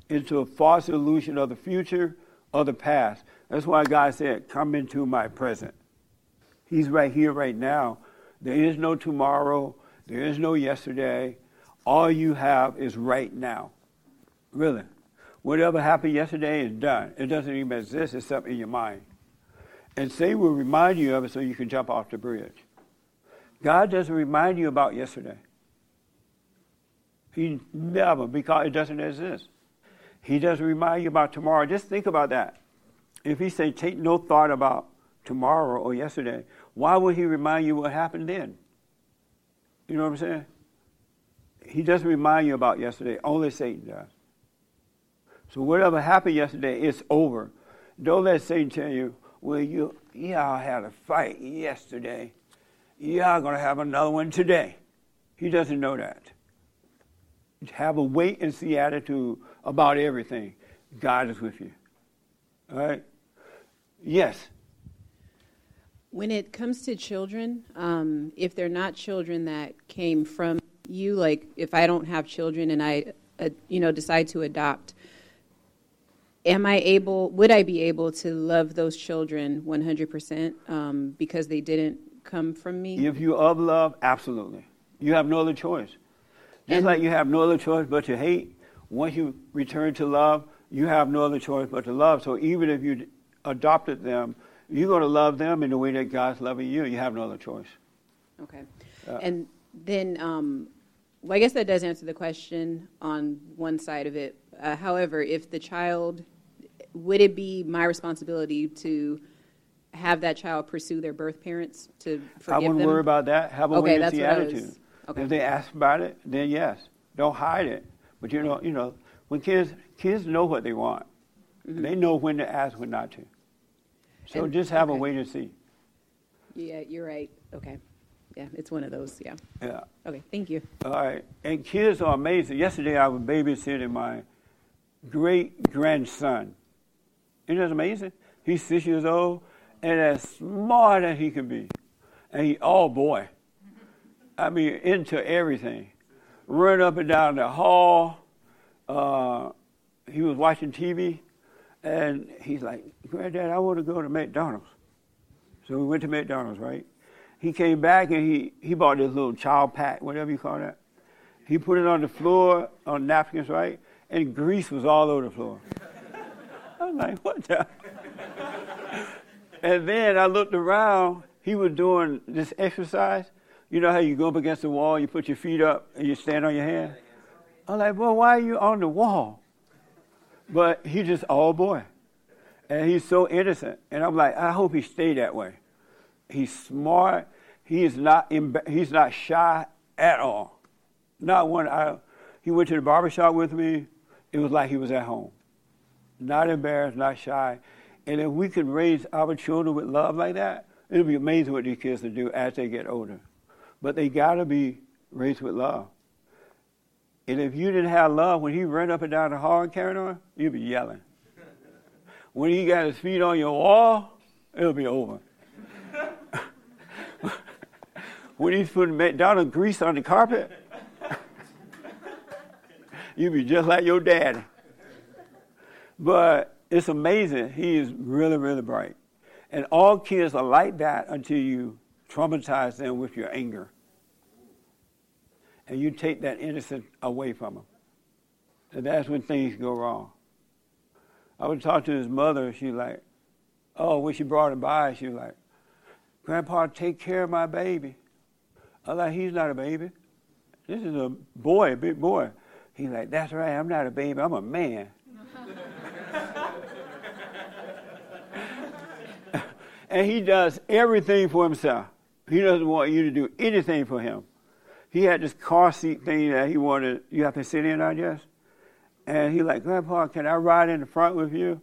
into a false illusion of the future or the past. That's why God said, come into my present. He's right here, right now. There is no tomorrow. There is no yesterday. All you have is right now. Really. Whatever happened yesterday is done. It doesn't even exist except in your mind. And Satan will remind you of it so you can jump off the bridge. God doesn't remind you about yesterday. He never, because it doesn't exist. He doesn't remind you about tomorrow. Just think about that. If he said, take no thought about tomorrow or yesterday, why would he remind you what happened then? You know what I'm saying? He doesn't remind you about yesterday. Only Satan does. So whatever happened yesterday, it's over. Don't let Satan tell you, well, y'all had a fight yesterday. Y'all going to have another one today. He doesn't know that. Have a wait-and-see attitude about everything. God is with you. All right? Yes? When it comes to children, if they're not children that came from you, like if I don't have children and I decide to adopt, would I be able to love those children 100% because they didn't come from me? If you of love, absolutely. You have no other choice. Just like you have no other choice but to hate, once you return to love, you have no other choice but to love. So even if you adopted them, you're going to love them in the way that God's loving you. You have no other choice. Okay. And then, I guess that does answer the question on one side of it. However, if the child, would it be my responsibility to have that child pursue their birth parents to forgive them? I wouldn't worry about that. Have a wait-and-see attitude. Okay. If they ask about it, then yes. Don't hide it. But you know, when kids know what they want. Mm-hmm. They know when to ask, when not to. So just have a wait and see. Yeah, you're right. Okay. Yeah, it's one of those. Yeah. Yeah. Okay, thank you. All right. And kids are amazing. Yesterday I was babysitting my great-grandson. Isn't that amazing? He's 6 years old and as smart as he can be. And into everything. Run up and down the hall. He was watching TV, and he's like, Granddad, I want to go to McDonald's. So we went to McDonald's, right? He came back and he bought this little child pack, whatever you call that. He put it on the floor, on napkins, right? And grease was all over the floor. I was like, what the? And then I looked around. He was doing this exercise. You know how you go up against the wall, you put your feet up, and you stand on your hands? I'm like, well, why are you on the wall? But he's just all boy. And he's so innocent. And I'm like, I hope he stay that way. He's smart. He is not he's not shy at all. Not one. He went to the barbershop with me. It was like he was at home. Not embarrassed, not shy. And if we could raise our children with love like that, it would be amazing what these kids would do as they get older. But they got to be raised with love. And if you didn't have love, when he ran up and down the hall carrying on, you'd be yelling. When he got his feet on your wall, it'll be over. When he's putting McDonald's grease on the carpet, you'd be just like your daddy. But it's amazing. He is really, really bright. And all kids are like that until you traumatize them with your anger. And you take that innocence away from them. And that's when things go wrong. I would talk to his mother. She was like, oh, when she brought him by, she was like, Grandpa, take care of my baby. I was like, he's not a baby. This is a boy, a big boy. He's like, that's right, I'm not a baby, I'm a man. And he does everything for himself. He doesn't want you to do anything for him. He had this car seat thing that he wanted, you have to sit in, I guess. And he like, Grandpa, can I ride in the front with you?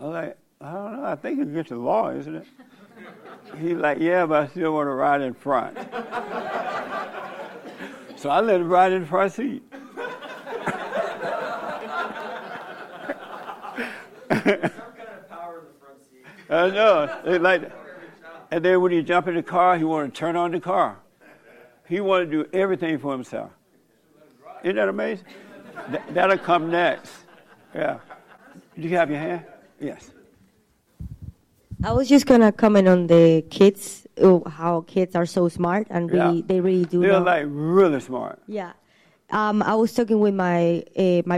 I was like, I don't know, I think it's against the law, isn't it? He's like, yeah, but I still want to ride in front. So I let him ride in the front seat. Some kind of power in the front seat. I know. They like that. And then when he jumped in the car, he wanted to turn on the car. He wanted to do everything for himself. Isn't that amazing? That'll come next. Yeah. Do you have your hand? Yes. I was just going to comment on the kids, how kids are so smart and really, they really do. They're like really smart. Yeah. I was talking with my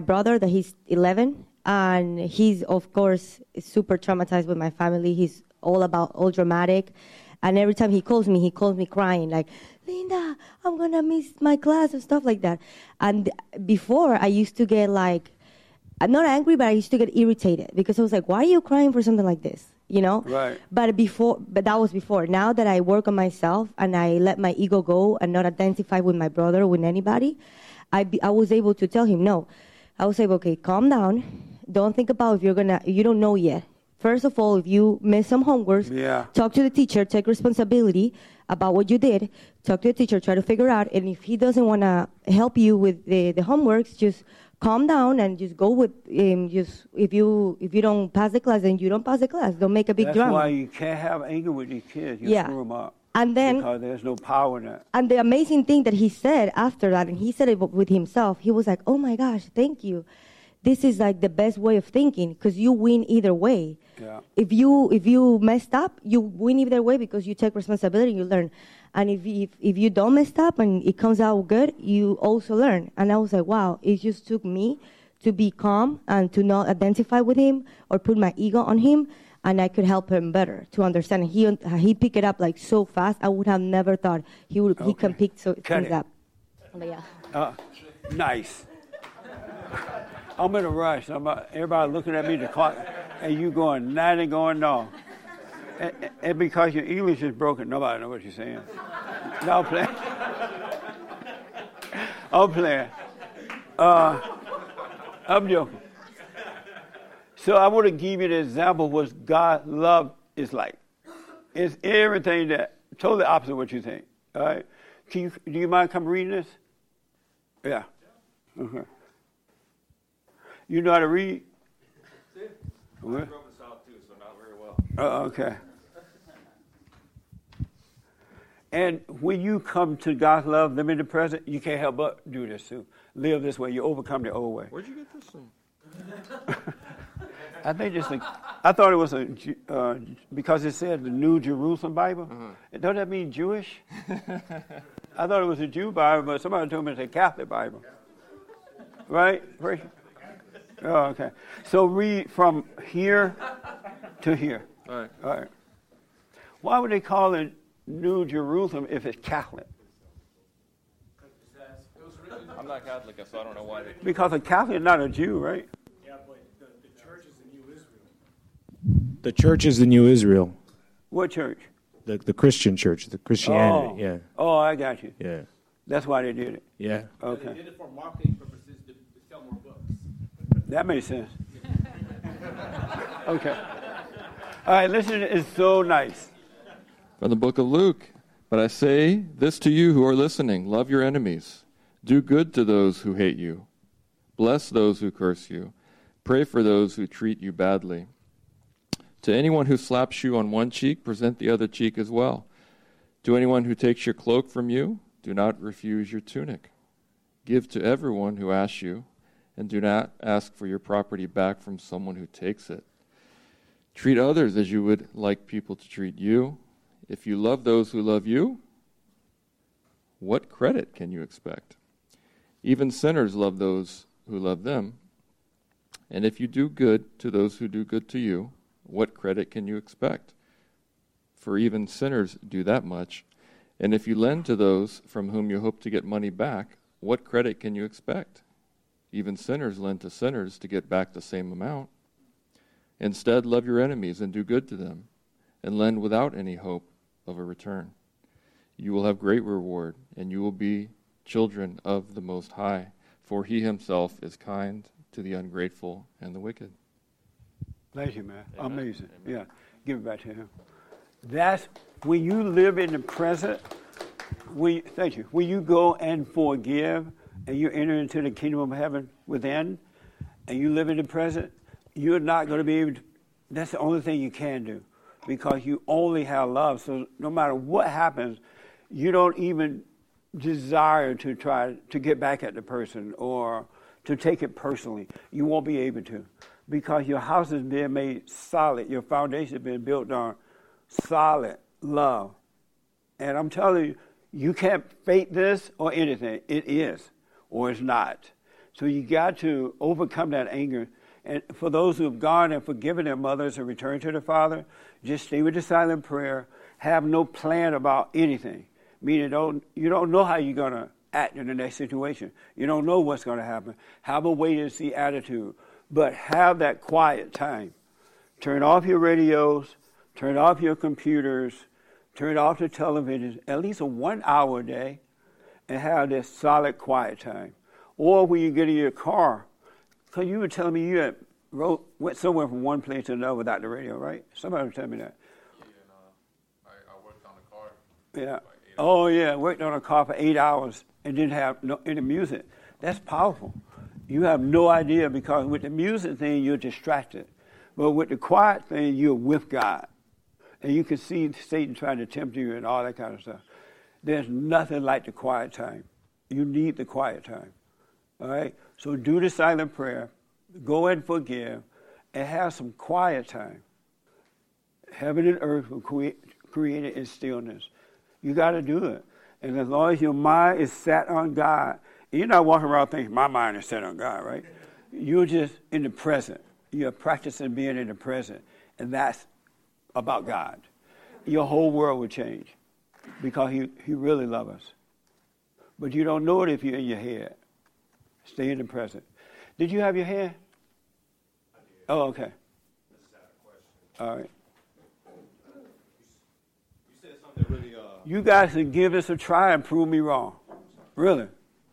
brother that he's 11, and he's, of course, super traumatized with my family. He's all dramatic. And every time he calls me crying, like, Linda, I'm going to miss my class and stuff like that. And before, I used to get like, I'm not angry, but I used to get irritated because I was like, why are you crying for something like this? You know, right. But that was before. Now that I work on myself and I let my ego go and not identify with my brother, with anybody, I was able to tell him no. I was able, okay, calm down. Don't think about if you're gonna. You don't know yet. First of all, if you miss some homework, talk to the teacher. Take responsibility about what you did. Talk to the teacher. Try to figure out. And if he doesn't wanna help you with the homeworks, just calm down and just go with just if you don't pass the class, then you don't pass the class. Don't make a big drama. That's why you can't have anger with your kids. You screw them up. And then because there's no power in that. And the amazing thing that he said after that, and he said it with himself, he was like, "Oh my gosh, thank you. This is like the best way of thinking because you win either way. Yeah. If you messed up, you win either way because you take responsibility, you learn. And if you don't mess up and it comes out good, you also learn." And I was like, wow, it just took me to be calm and to not identify with him or put my ego on him, and I could help him better to understand. He picked it up like so fast. I would have never thought he can pick things up. But yeah. Nice. I'm in a rush. Everybody looking at me the clock, and you going nine and going no. And because your English is broken, nobody knows what you're saying. No, I'm playing. I'm playing. I'm joking. So I want to give you an example of what God's love is like. It's everything that, totally opposite of what you think. All right? Do you mind come reading this? Yeah. Okay. You know how to read? I grew up in the South, too, so not very well. Okay. And when you come to God's love, live in the present, you can't help but do this too. Live this way. You overcome the old way. Where'd you get this from? I think it's like, I thought it was a, because it said the New Jerusalem Bible. Mm-hmm. Doesn't that mean Jewish? I thought it was a Jew Bible, but somebody told me it's a Catholic Bible. Right? Oh, okay. So read from here to here. All right. All right. Why would they call it New Jerusalem if it's Catholic? I'm not Catholic, so I don't know why they... Because a Catholic is not a Jew, right? Yeah, but the church is the new Israel. The church is the new Israel. What church? The Christian church, the Christianity, yeah. Oh, I got you. Yeah. That's why they did it. Yeah. Okay. They did it for marketing purposes to sell more books. That makes sense. Okay. All right, listen, it's so nice. From the book of Luke. But I say this to you who are listening, love your enemies. Do good to those who hate you. Bless those who curse you. Pray for those who treat you badly. To anyone who slaps you on one cheek, present the other cheek as well. To anyone who takes your cloak from you, do not refuse your tunic. Give to everyone who asks you, and do not ask for your property back from someone who takes it. Treat others as you would like people to treat you. If you love those who love you, what credit can you expect? Even sinners love those who love them. And if you do good to those who do good to you, what credit can you expect? For even sinners do that much. And if you lend to those from whom you hope to get money back, what credit can you expect? Even sinners lend to sinners to get back the same amount. Instead, love your enemies and do good to them, and lend without any hope of a return. You will have great reward, and you will be children of the Most High, for He Himself is kind to the ungrateful and the wicked. Thank you, man. Amen. Amazing. Amen. Yeah, give it back to Him. That's when you live in the present. Thank you. When you go and forgive, and you enter into the kingdom of heaven within, and you live in the present, you're not going to be able to. That's the only thing you can do, because you only have love. So no matter what happens, you don't even desire to try to get back at the person or to take it personally. You won't be able to, because your house is being made solid. Your foundation is being built on solid love. And I'm telling you, you can't fake this or anything. It is or it's not. So you got to overcome that anger. And for those who have gone and forgiven their mothers and returned to the Father, just stay with the silent prayer. Have no plan about anything. Meaning, you don't know how you're going to act in the next situation. You don't know what's going to happen. Have a wait-and-see attitude. But have that quiet time. Turn off your radios. Turn off your computers. Turn off the televisions. At least a 1 hour a day. And have this solid quiet time. Or when you get in your car. Because you were telling me you had went somewhere from one place to another without the radio, right? Somebody was telling me that. Yeah, I worked on the car. Yeah. Oh, yeah, worked on a car for 8 hours and didn't have any music. That's powerful. You have no idea, because with the music thing, you're distracted. But with the quiet thing, you're with God. And you can see Satan trying to tempt you and all that kind of stuff. There's nothing like the quiet time. You need the quiet time. All right? So do the silent prayer. Go and forgive. And have some quiet time. Heaven and earth were created in stillness. You got to do it. And as long as your mind is set on God, you're not walking around thinking, my mind is set on God, right? You're just in the present. You're practicing being in the present. And that's about God. Your whole world will change, because He really loves us. But you don't know it if you're in your head. Stay in the present. Did you have your hand? I did. Oh, okay. This is out of question. All right. You said something really... You guys should give this a try and prove me wrong. Really.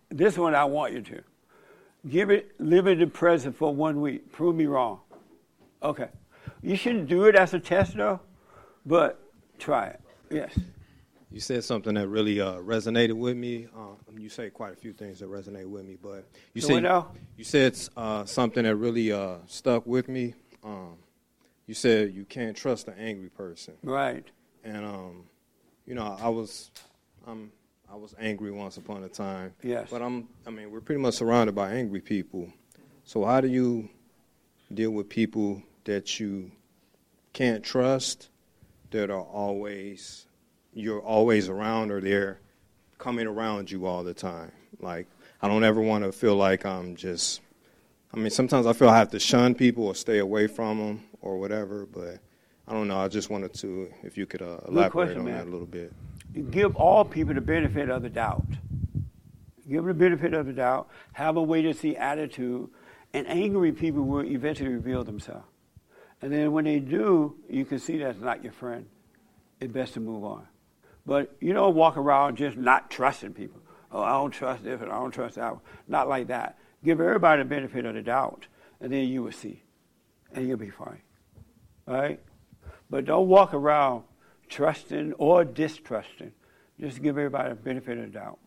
This one I want you to. Live in the present for 1 week. Prove me wrong. Okay. You shouldn't do it as a test, though, but try it. Yes. You said something that really resonated with me. You said quite a few things that resonate with me, but you said something that really stuck with me. You said you can't trust an angry person. Right. And... You know, I was angry once upon a time. Yes. But we're pretty much surrounded by angry people. So how do you deal with people that you can't trust, that are always, you're always around, or they're coming around you all the time. Like, I don't ever want to feel like I'm just, I mean, sometimes I feel I have to shun people or stay away from them or whatever, but I don't know. I just wanted to, if you could elaborate on that a little bit. Give all people the benefit of the doubt. Give them the benefit of the doubt. Have a wait-and-see attitude. And angry people will eventually reveal themselves. And then when they do, you can see that's not your friend. It's best to move on. But you don't walk around just not trusting people. Oh, I don't trust this and I don't trust that. Not like that. Give everybody the benefit of the doubt, and then you will see. And you'll be fine. All right? But don't walk around trusting or distrusting. Just give everybody the benefit of the doubt.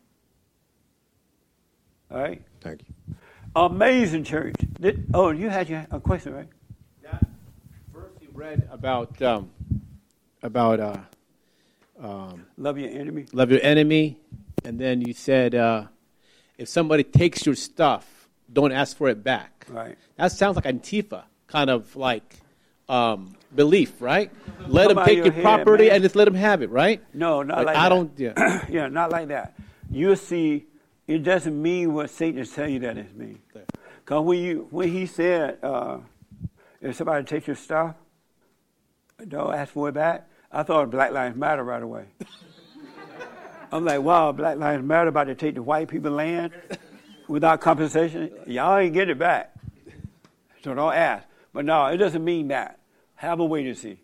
All right? Thank you. Amazing church. Oh, you had a question, right? Yeah. First, you read about love your enemy. Love your enemy. And then you said, if somebody takes your stuff, don't ask for it back. Right. That sounds like Antifa kind of like belief, right? Let them take your property, man, and just let them have it, right? No, not like that. I don't. Yeah. Yeah, not like that. You'll see. It doesn't mean what Satan is telling you that it means. Because when he said, if somebody takes your stuff, don't ask for it back, I thought Black Lives Matter right away. I'm like, wow, Black Lives Matter about to take the white people's land without compensation? Y'all ain't get it back. So don't ask. But no, it doesn't mean that. Have a wait and see.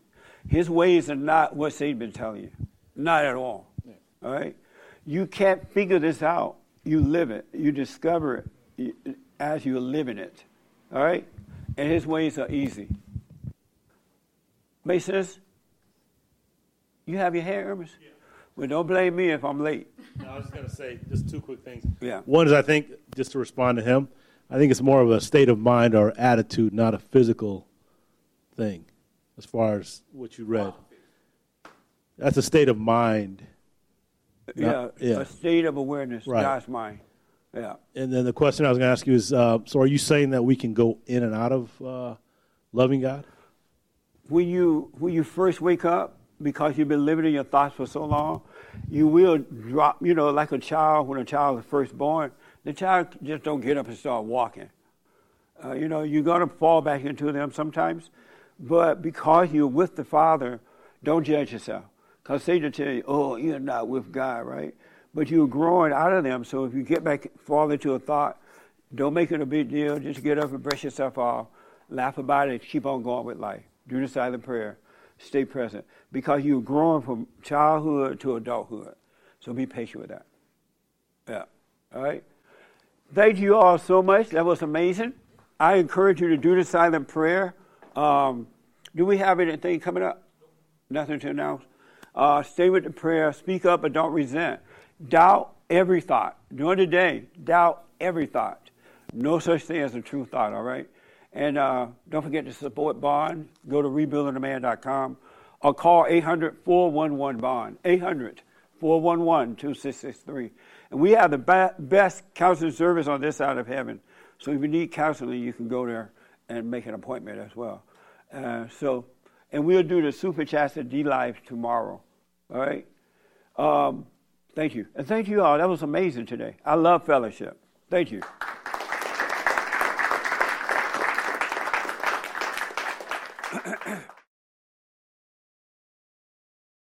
His ways are not what Satan's been telling you. Not at all. Yeah. All right? You can't figure this out. You live it. You discover it as you're living it. All right? And his ways are easy. Make sense? You have your hair, Hermes? Yeah. Well, don't blame me if I'm late. No, I was just going to say just two quick things. Yeah. One is, I think, just to respond to him, I think it's more of a state of mind or attitude, not a physical thing, as far as what you read. Wow. That's a state of mind. Yeah, a state of awareness, right. God's mind. Yeah. And then the question I was going to ask you is, so are you saying that we can go in and out of loving God? When you first wake up, because you've been living in your thoughts for so long, you will drop, like a child, when a child is first born, the child just don't get up and start walking. You're going to fall back into them sometimes, but because you're with the Father, don't judge yourself. Because Satan tell you, oh, you're not with God, right? But you're growing out of them, so if you get back, fall into a thought, don't make it a big deal. Just get up and brush yourself off, laugh about it, keep on going with life. Do the silent prayer. Stay present. Because you're growing from childhood to adulthood. So be patient with that. Yeah. All right? Thank you all so much. That was amazing. I encourage you to do the silent prayer. Do we have anything coming up? Nothing to announce. Stay with the prayer. Speak up and don't resent. Doubt every thought. During the day, doubt every thought. No such thing as a true thought, all right? And don't forget to support Bond. Go to rebuildingtheman.com or call 800-411-BOND, 800-411-2663. And we have the best counseling service on this side of heaven. So if you need counseling, you can go there and make an appointment as well. And we'll do the Super Chats at D-Live tomorrow. All right? Thank you. And thank you all. That was amazing today. I love fellowship. Thank you.